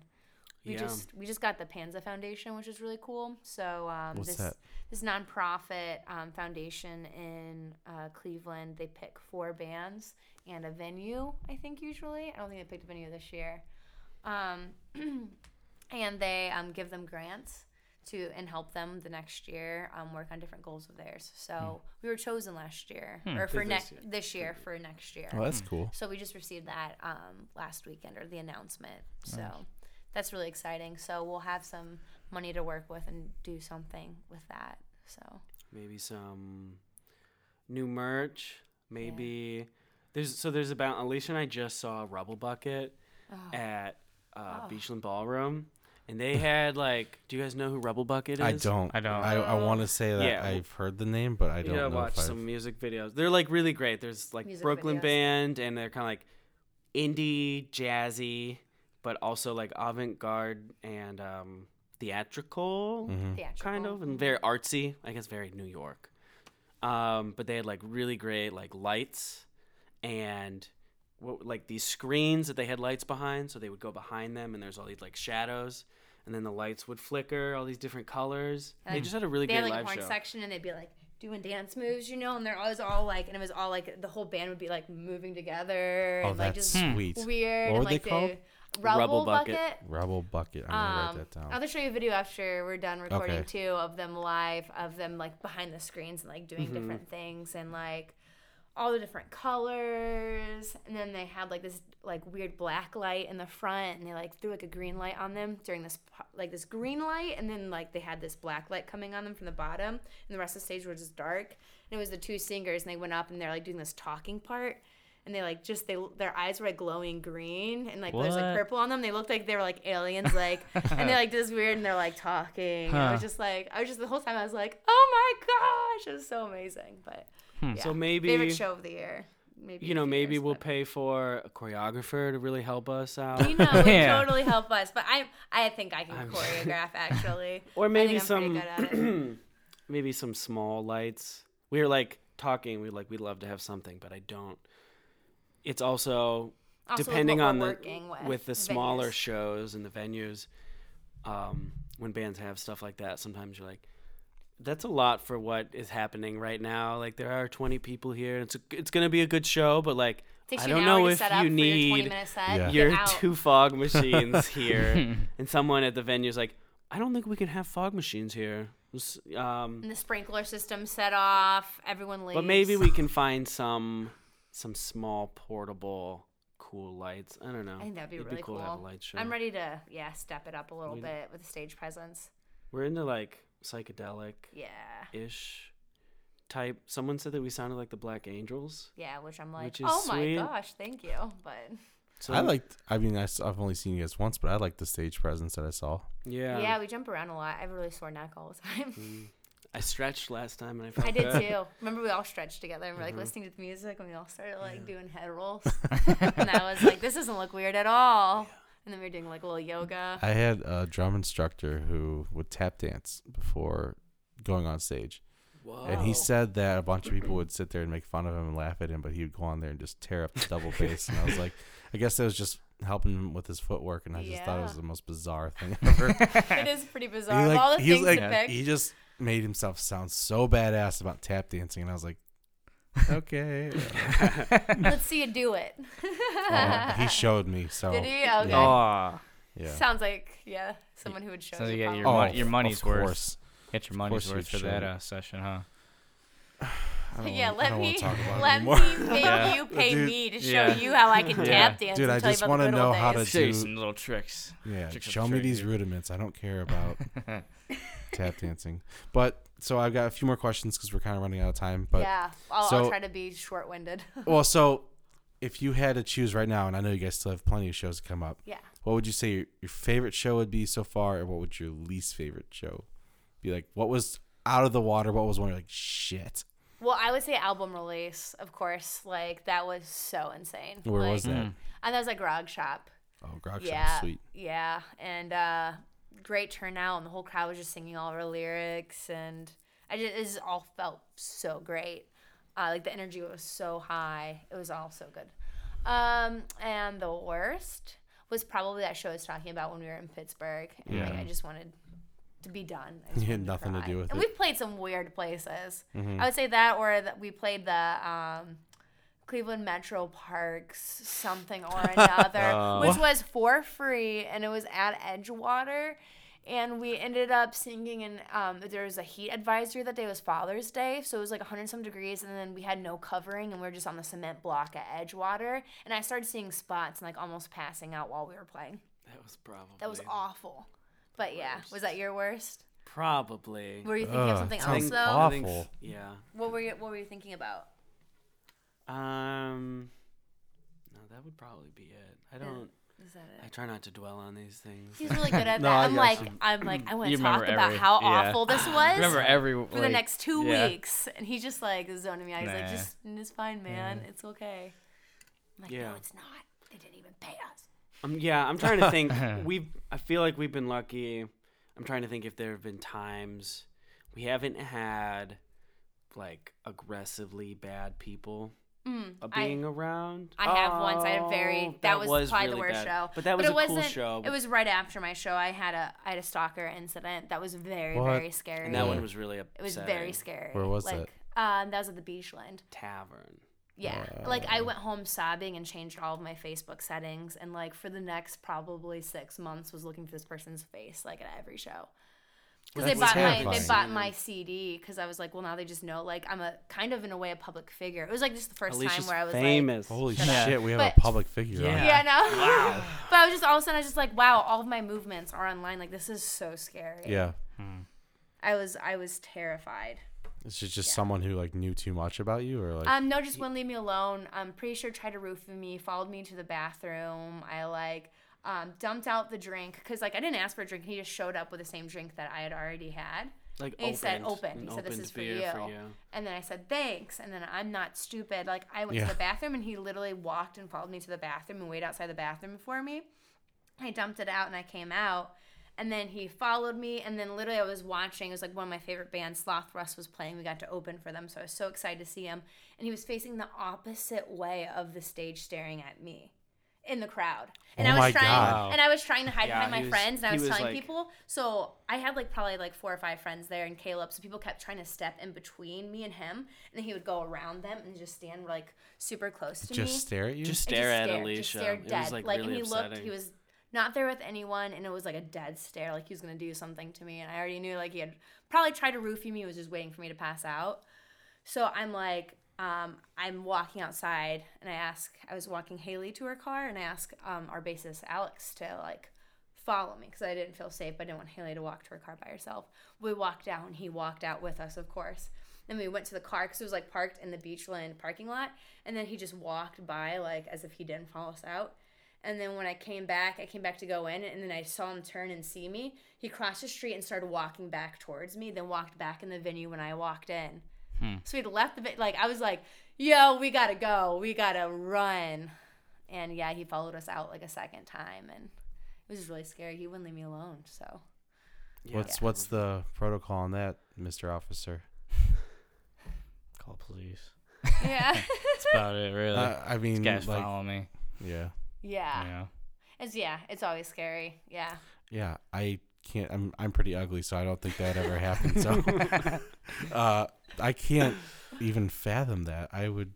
we yeah. just we just got the Panza Foundation, which is really cool. So um, What's this that? this nonprofit um, foundation in uh, Cleveland, they pick four bands and a venue. I think usually, I don't think they picked a venue this year, um, and they um, give them grants to and help them the next year um, work on different goals of theirs. So mm. we were chosen last year, mm. or for next this, ne- this year for next year. Oh, that's cool. So we just received that um, last weekend, or the announcement. So nice. That's really exciting. So we'll have some money to work with and do something with that. So maybe some new merch. Maybe yeah. there's so there's about Alicia and I just saw Rubblebucket oh. at uh, oh. Beachland Ballroom. And they had, like, do you guys know who Rubblebucket is? I don't. I don't. I, I want to say that yeah. I've heard the name, but I don't you know. You watch some I've... music videos. They're, like, really great. There's, like, music Brooklyn videos. Band, and they're kind of, like, indie, jazzy, but also, like, avant-garde and um, theatrical, mm-hmm. theatrical, kind of, and very artsy. I guess very New York. Um, but they had, like, really great, like, lights and... What, like these screens that they had lights behind, so they would go behind them, and there's all these like shadows, and then the lights would flicker, all these different colors. And they just had a really they great had, like, live a porn show. Section, and they'd be like doing dance moves, you know, and they're always all like, and it was all like the whole band would be like moving together, oh, and like that's just sweet, weird. What were and, like, they called? They, Rubble Bucket. Rubble Bucket. I'm gonna um, write that down. I'll just show you a video after we're done recording okay. too of them live, of them like behind the screens and like doing mm-hmm. different things and like. All the different colors, and then they had like this like weird black light in the front, and they like threw like a green light on them during this like this green light, and then like they had this black light coming on them from the bottom, and the rest of the stage was just dark, and it was the two singers, and they went up and they're like doing this talking part, and they like just they their eyes were like glowing green, and like what? There's like purple on them. They looked like they were like aliens, like and they like did this weird, and they're like talking. Huh. And I was just like I was just the whole time I was like, oh my gosh, it was so amazing, but. Yeah. So maybe favorite show of the year. Maybe you know, maybe years, we'll but. pay for a choreographer to really help us out. You know, it would yeah. totally help us. But I, I think I can choreograph actually. Or maybe some, maybe some small lights. We were like talking. We like we'd love to have something, but I don't. It's also, also depending like on the with, with the venues. Smaller shows and the venues. Um, when bands have stuff like that, sometimes you're like. That's a lot for what is happening right now. Like there are twenty people here. It's a, it's gonna be a good show, but like I don't know if you need your, yeah. your two fog machines here, and someone at the venue is like, I don't think we can have fog machines here. Um, and the sprinkler system set off. Everyone leaves. But maybe we can find some some small portable. Cool lights. I don't know. I think that'd be It'd really be cool. cool. To have a light show. I'm ready to yeah step it up a little we, bit with the stage presence. We're into like. Psychedelic yeah ish type. Someone said that we sounded like the Black Angels, yeah which I'm like, which oh my sweet. gosh, thank you. But so I liked I mean I, I've only seen you guys once, but I like the stage presence that I saw. Yeah yeah we jump around a lot. I have a really sore neck all the time. mm. I stretched last time and I felt I did good. too. Remember we all stretched together and we're like mm-hmm. listening to the music and we all started like yeah. doing head rolls. And I was like, this doesn't look weird at all. Yeah. And then we were doing like a little yoga. I had a drum instructor who would tap dance before going on stage. Whoa. And he said that a bunch of people would sit there and make fun of him and laugh at him, but he would go on there and just tear up the double bass. And I was like, I guess that was just helping him with his footwork. And I yeah. just thought it was the most bizarre thing ever. It is pretty bizarre. He, like, all the he things like, to pick. He just made himself sound so badass about tap dancing. And I was like, okay. Let's see you do it. uh, he showed me. So. Did he? Okay. Yeah. Yeah. Sounds like, yeah, someone who would show so you. Yeah, your, oh, mon- your money's of worth. Course. Get your money's worth for that uh, session, huh? Yeah, let me let me make yeah. you pay dude, me to show yeah. you how I can tap yeah. dance. Dude, I just want to know how days. to do some little tricks. Yeah, tricks show me these here. rudiments. I don't care about tap dancing. But so I've got a few more questions because we're kind of running out of time. But yeah, I'll, so, I'll try to be short-winded. Well, so if you had to choose right now, and I know you guys still have plenty of shows to come up. Yeah. What would you say your, your favorite show would be so far, and what would your least favorite show be? Like, what was out of the water? What was one you're like, shit? Well, I would say album release, of course. Like, that was so insane. Where like, was that? And that was like Grog Shop. Oh, Grog yeah, Shop, sweet. Yeah, and uh, great turnout, and the whole crowd was just singing all her lyrics, and I just, it just all felt so great. Uh, like, the energy was so high. It was all so good. Um, and the worst was probably that show I was talking about when we were in Pittsburgh. And yeah. like, I just wanted to be done. You had nothing to, to do with and it. And we've played some weird places. Mm-hmm. I would say that, or that we played the um, Cleveland Metro Parks something or another, uh, which was for free, and it was at Edgewater. And we ended up singing, and um, there was a heat advisory that day. It was Father's Day, so it was like one hundred some degrees, and then we had no covering, and we were just on the cement block at Edgewater. And I started seeing spots and like almost passing out while we were playing. That was probably. That was awful. But worst. Yeah, was that your worst? Probably. Were you thinking Ugh, of something else though? Awful. I think, yeah. What were you What were you thinking about? Um, no, that would probably be it. I don't. Is that it? I try not to dwell on these things. He's really good at that. no, I'm like, you. I'm like, I want to talk about every, how yeah. awful this was. Remember every for like, the next two yeah. weeks, and he's just like zoning me out. He's nah. like, just it's fine, man. Yeah. It's okay. I'm like, yeah. no, it's not. They didn't even pay us. Um, yeah, I'm trying to think. We, I feel like we've been lucky. I'm trying to think if there have been times we haven't had like aggressively bad people mm, being I, around. I have oh, once. I had very. That, that was, was probably really the worst bad. show. But that was but a cool show. It was right after my show. I had a I had a stalker incident that was very what? very scary. And that one was really upsetting. It was very scary. Where was like, it? Um, that was at the Beachland Tavern. Yeah, uh, like I went home sobbing and changed all of my Facebook settings, and like for the next probably six months was looking for this person's face like at every show. Because they bought terrifying. my they bought my C D because I was like, well now they just know like I'm a kind of in a way a public figure. It was like just the first Alicia's time where I was famous. Like, holy shit, we have but, a public figure. Yeah, on. yeah, no. Wow. But I was just all of a sudden I was just like, wow, all of my movements are online. Like this is so scary. Yeah. Hmm. I was I was terrified. It's just, just yeah. someone who like knew too much about you, or like um no, just wouldn't leave me alone. I'm pretty sure tried to roof me, followed me to the bathroom. I like um dumped out the drink because like I didn't ask for a drink. He just showed up with the same drink that I had already had. Like and opened, he said, "Open." He said, "This is for you. for you." And then I said, "Thanks." And then I'm not stupid. Like I went yeah. to the bathroom, and he literally walked and followed me to the bathroom and waited outside the bathroom for me. I dumped it out, and I came out. And then he followed me, and then literally I was watching. It was like one of my favorite bands, Sloth Rust, was playing. We got to open for them, so I was so excited to see him. And he was facing the opposite way of the stage, staring at me in the crowd. And oh I was my trying, God. And I was trying to hide yeah, behind my was, friends, and I was, was telling like, people. So I had like probably like four or five friends there, and Caleb. So people kept trying to step in between me and him, and then he would go around them and just stand like super close to just me. Just stare at you. Just stare just at stared, Alicia. Just stare dead. It was like, like really and he upsetting. looked. He was. Not there with anyone, and it was like a dead stare, like he was gonna do something to me, and I already knew like he had probably tried to roofie me, he was just waiting for me to pass out. So I'm like, um, I'm walking outside, and I ask, I was walking Haley to her car, and I ask um, our bassist Alex to like follow me because I didn't feel safe. I didn't want Haley to walk to her car by herself. We walked out, and he walked out with us, of course. Then we went to the car because it was like parked in the Beachland parking lot, and then he just walked by like as if he didn't follow us out. And then when I came back, I came back to go in, and then I saw him turn and see me. He crossed the street and started walking back towards me, then walked back in the venue when I walked in. Hmm. So he'd left the venue. Like, I was like, yo, we got to go. We got to run. And, yeah, he followed us out, like, a second time, and it was really scary. He wouldn't leave me alone, so. Yeah. What's yeah. what's the protocol on that, Mister Officer? Call police. Yeah. That's about it, really. Uh, I mean, this guy's like, following me. Yeah. Yeah. Yeah. It's yeah, it's always scary. Yeah. Yeah, I can't I'm I'm pretty ugly, so I don't think that ever happened. So uh I can't even fathom that. I would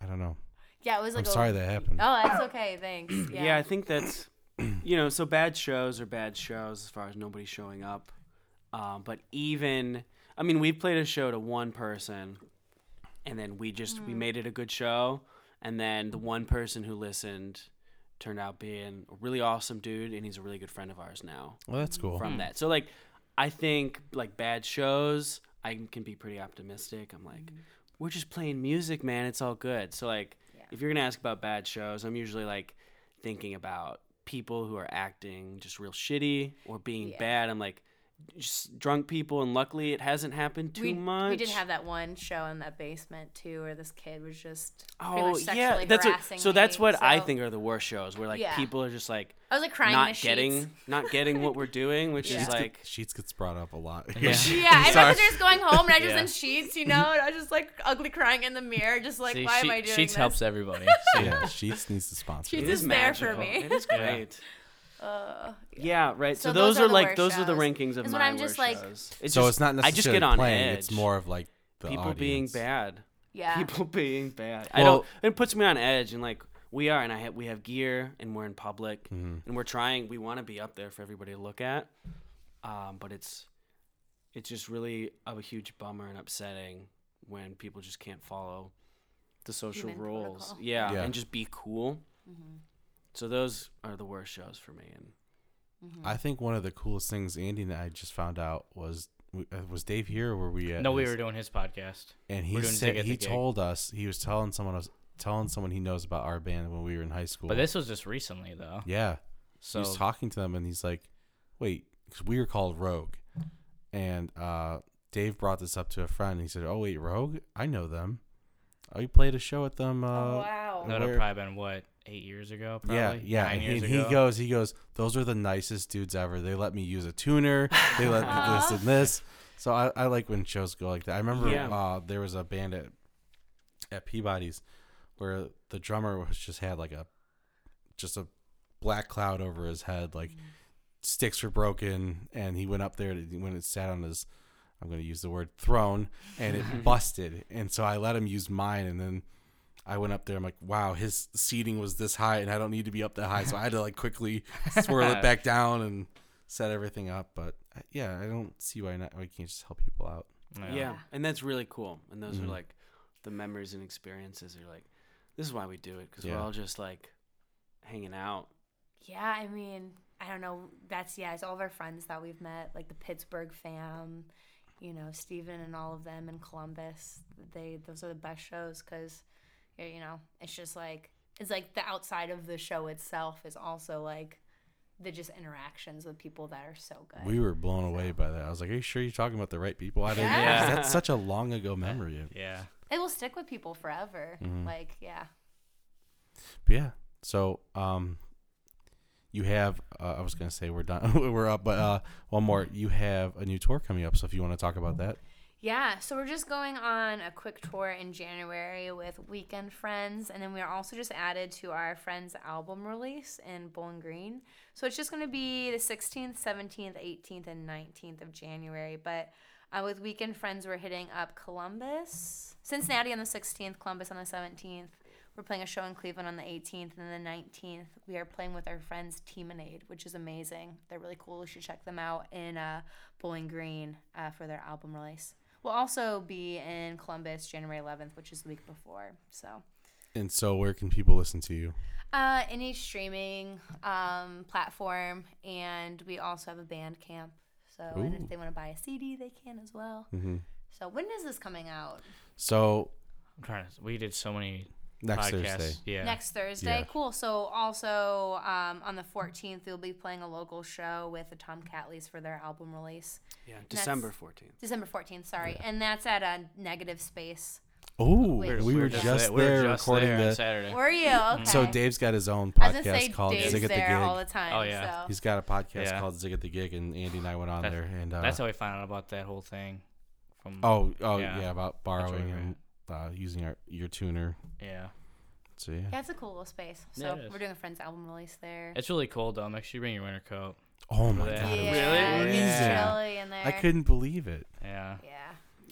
I don't know. Yeah, it was like I'm a, sorry that happened. Oh, that's okay. Thanks. Yeah. Yeah, I think that's you know, so bad shows are bad shows as far as nobody showing up. Um, but even I mean, we played a show to one person and then we just mm. we made it a good show. And then the one person who listened turned out being a really awesome dude, and he's a really good friend of ours now. Well, that's cool. From mm. that. So, like, I think, like, bad shows, I can be pretty optimistic. I'm like, mm. we're just playing music, man. It's all good. So, like, yeah. if you're going to ask about bad shows, I'm usually, like, thinking about people who are acting just real shitty or being yeah. bad. I'm like, just drunk people, and luckily it hasn't happened too we, much. We did have that one show in that basement too, where this kid was just oh much yeah, that's harassing what, so me, that's what so. I think are the worst shows, where like yeah. people are just like I was like crying not getting sheets. not getting what we're doing, which yeah. is like get, sheets gets brought up a lot. Yeah, yeah. yeah. And I was just going home and I was yeah. in sheets, you know, and I was just like ugly crying in the mirror, just like See, why she, am I doing sheets this? Sheets helps everybody. So yeah, Sheets needs to sponsor. Sheets is, is there for me. It is great. Uh, yeah. yeah, right. So, so those, those are, are like those shows. Are the rankings of my I'm just worst like, shows. It's so just, it's not necessarily I just get on playing. Edge. It's more of like the people audience. being bad. Yeah, people being bad. Well, I don't. It puts me on edge, and like we are, and I have, we have gear, and we're in public, mm-hmm. and we're trying. We want to be up there for everybody to look at, um, but it's it's just really a huge bummer and upsetting when people just can't follow the social Human rules. Yeah, yeah, and just be cool. Mm-hmm. So those are the worst shows for me. And mm-hmm. I think one of the coolest things Andy and I just found out was was Dave here or were we at No, his, we were doing his podcast. And he said, he told us he was telling someone else, telling someone he knows about our band when we were in high school. But this was just recently though. Yeah. So he was talking to them and he's like, "Wait, cuz we were called Rogue." And uh, Dave brought this up to a friend and he said, "Oh, wait, Rogue? I know them. Oh, you played a show at them." Uh, oh, wow. That would have probably been what? Eight years ago, probably. Yeah, yeah. Nine and years he, ago. he goes, he goes. Those are the nicest dudes ever. They let me use a tuner. They let me this and this. So I, I like when shows go like that. I remember yeah. uh, there was a band at at Peabody's where the drummer was just had like a just a black cloud over his head. Like mm-hmm. sticks were broken, and he went up there to, when it sat on his. I'm going to use the word throne, and it busted. And so I let him use mine, and then. I went up there. I'm like, wow, his seating was this high, and I don't need to be up that high. So I had to like quickly swirl it back down and set everything up. But yeah, I don't see why not. We can't just help people out. Yeah, yeah. And that's really cool. And those mm-hmm. are like the memories and experiences. Are like, this is why we do it because yeah. we're all just like hanging out. Yeah, I mean, I don't know. That's yeah, it's all of our friends that we've met, like the Pittsburgh fam, you know, Steven and all of them in Columbus. They those are the best shows because. You know, it's just like it's like the outside of the show itself is also like the just interactions with people that are so good. We were blown so. away by that. I was like, "Are you sure you're talking about the right people?" I didn't yeah. yeah. That's such a long ago memory. Yeah. yeah, it will stick with people forever. Mm-hmm. Like, yeah, but yeah. So, um, you have. Uh, I was gonna say we're done. We're up, but uh, one more. You have a new tour coming up. So, if you want to talk about that. Yeah, so we're just going on a quick tour in January with Weekend Friends, and then we are also just added to our Friends album release in Bowling Green. So it's just going to be the sixteenth, seventeenth, eighteenth, and nineteenth of January. But uh, with Weekend Friends, we're hitting up Columbus, Cincinnati on the sixteenth, Columbus on the seventeenth. We're playing a show in Cleveland on the eighteenth, and then the nineteenth, we are playing with our friends Teaminade, which is amazing. They're really cool. You should check them out in uh, Bowling Green uh, for their album release. We'll also be in Columbus January eleventh, which is the week before. So. And so where can people listen to you? Uh, any streaming um, platform, and we also have a Bandcamp. So Ooh. And if they want to buy a C D, they can as well. Mm-hmm. So when is this coming out? So I'm trying to. We did so many Next podcast. Thursday. Yeah. Next Thursday. Yeah. Cool. So also um, on the fourteenth, you'll be playing a local show with the Tom Catleys for their album release. Yeah, and December fourteenth. December fourteenth, sorry. Yeah. And that's at a Negative Space. Oh, we were just, just there, there just recording there the Saturday. Were you? Okay. So Dave's got his own podcast called Zig at the Gig. All the time, oh yeah, so. He's got a podcast yeah. called Zig at the Gig, and Andy and I went on that's, there, and uh, that's how we found out about that whole thing. From oh, oh yeah, yeah about borrowing and uh, using our your tuner. Yeah. So yeah, that's yeah, a cool little space. So yeah, we're doing a Friends album release there. It's really cold though. Make sure you bring your winter coat. Oh my god! Really? Really? Yeah. I couldn't believe it. Yeah. Yeah.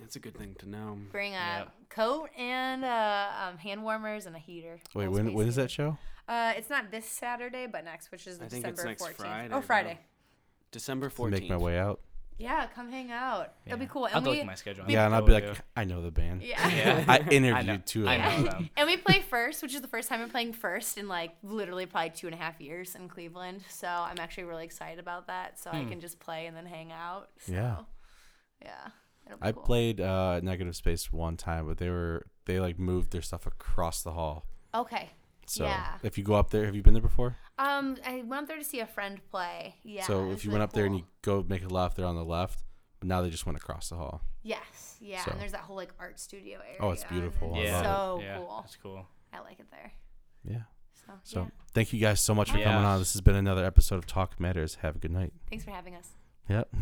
That's a good thing to know. Bring a yeah. coat and uh, um, hand warmers and a heater. Wait, when when heater. Is that show? Uh, it's not this Saturday, but next, which is I December think it's next fourteenth. Friday, oh, Friday. December fourteenth. Make my way out. Yeah, come hang out. Yeah. It'll be cool. And I'll we, look at my schedule. Yeah, and I'll be like, you. I know the band. Yeah, yeah. I interviewed two of them. And we play first, which is the first time I'm playing first in like literally probably two and a half years in Cleveland. So I'm actually really excited about that. So hmm. I can just play and then hang out. So, yeah. Yeah. I cool. played uh, Negative Space one time, but they were they like moved their stuff across the hall. Okay. So yeah. if you go up there, have you been there before? Um, I went up there to see a friend play. Yeah. So if you really went up cool. there and you go make a left, they're on the left. But now they just went across the hall. Yes. Yeah. So. And there's that whole like art studio area. Oh, it's beautiful. Yeah. I love so it. Cool. Yeah, it's cool. I like it there. Yeah. So, so yeah. thank you guys so much for yeah. coming on. This has been another episode of Talk Matters. Have a good night. Thanks for having us. Yep.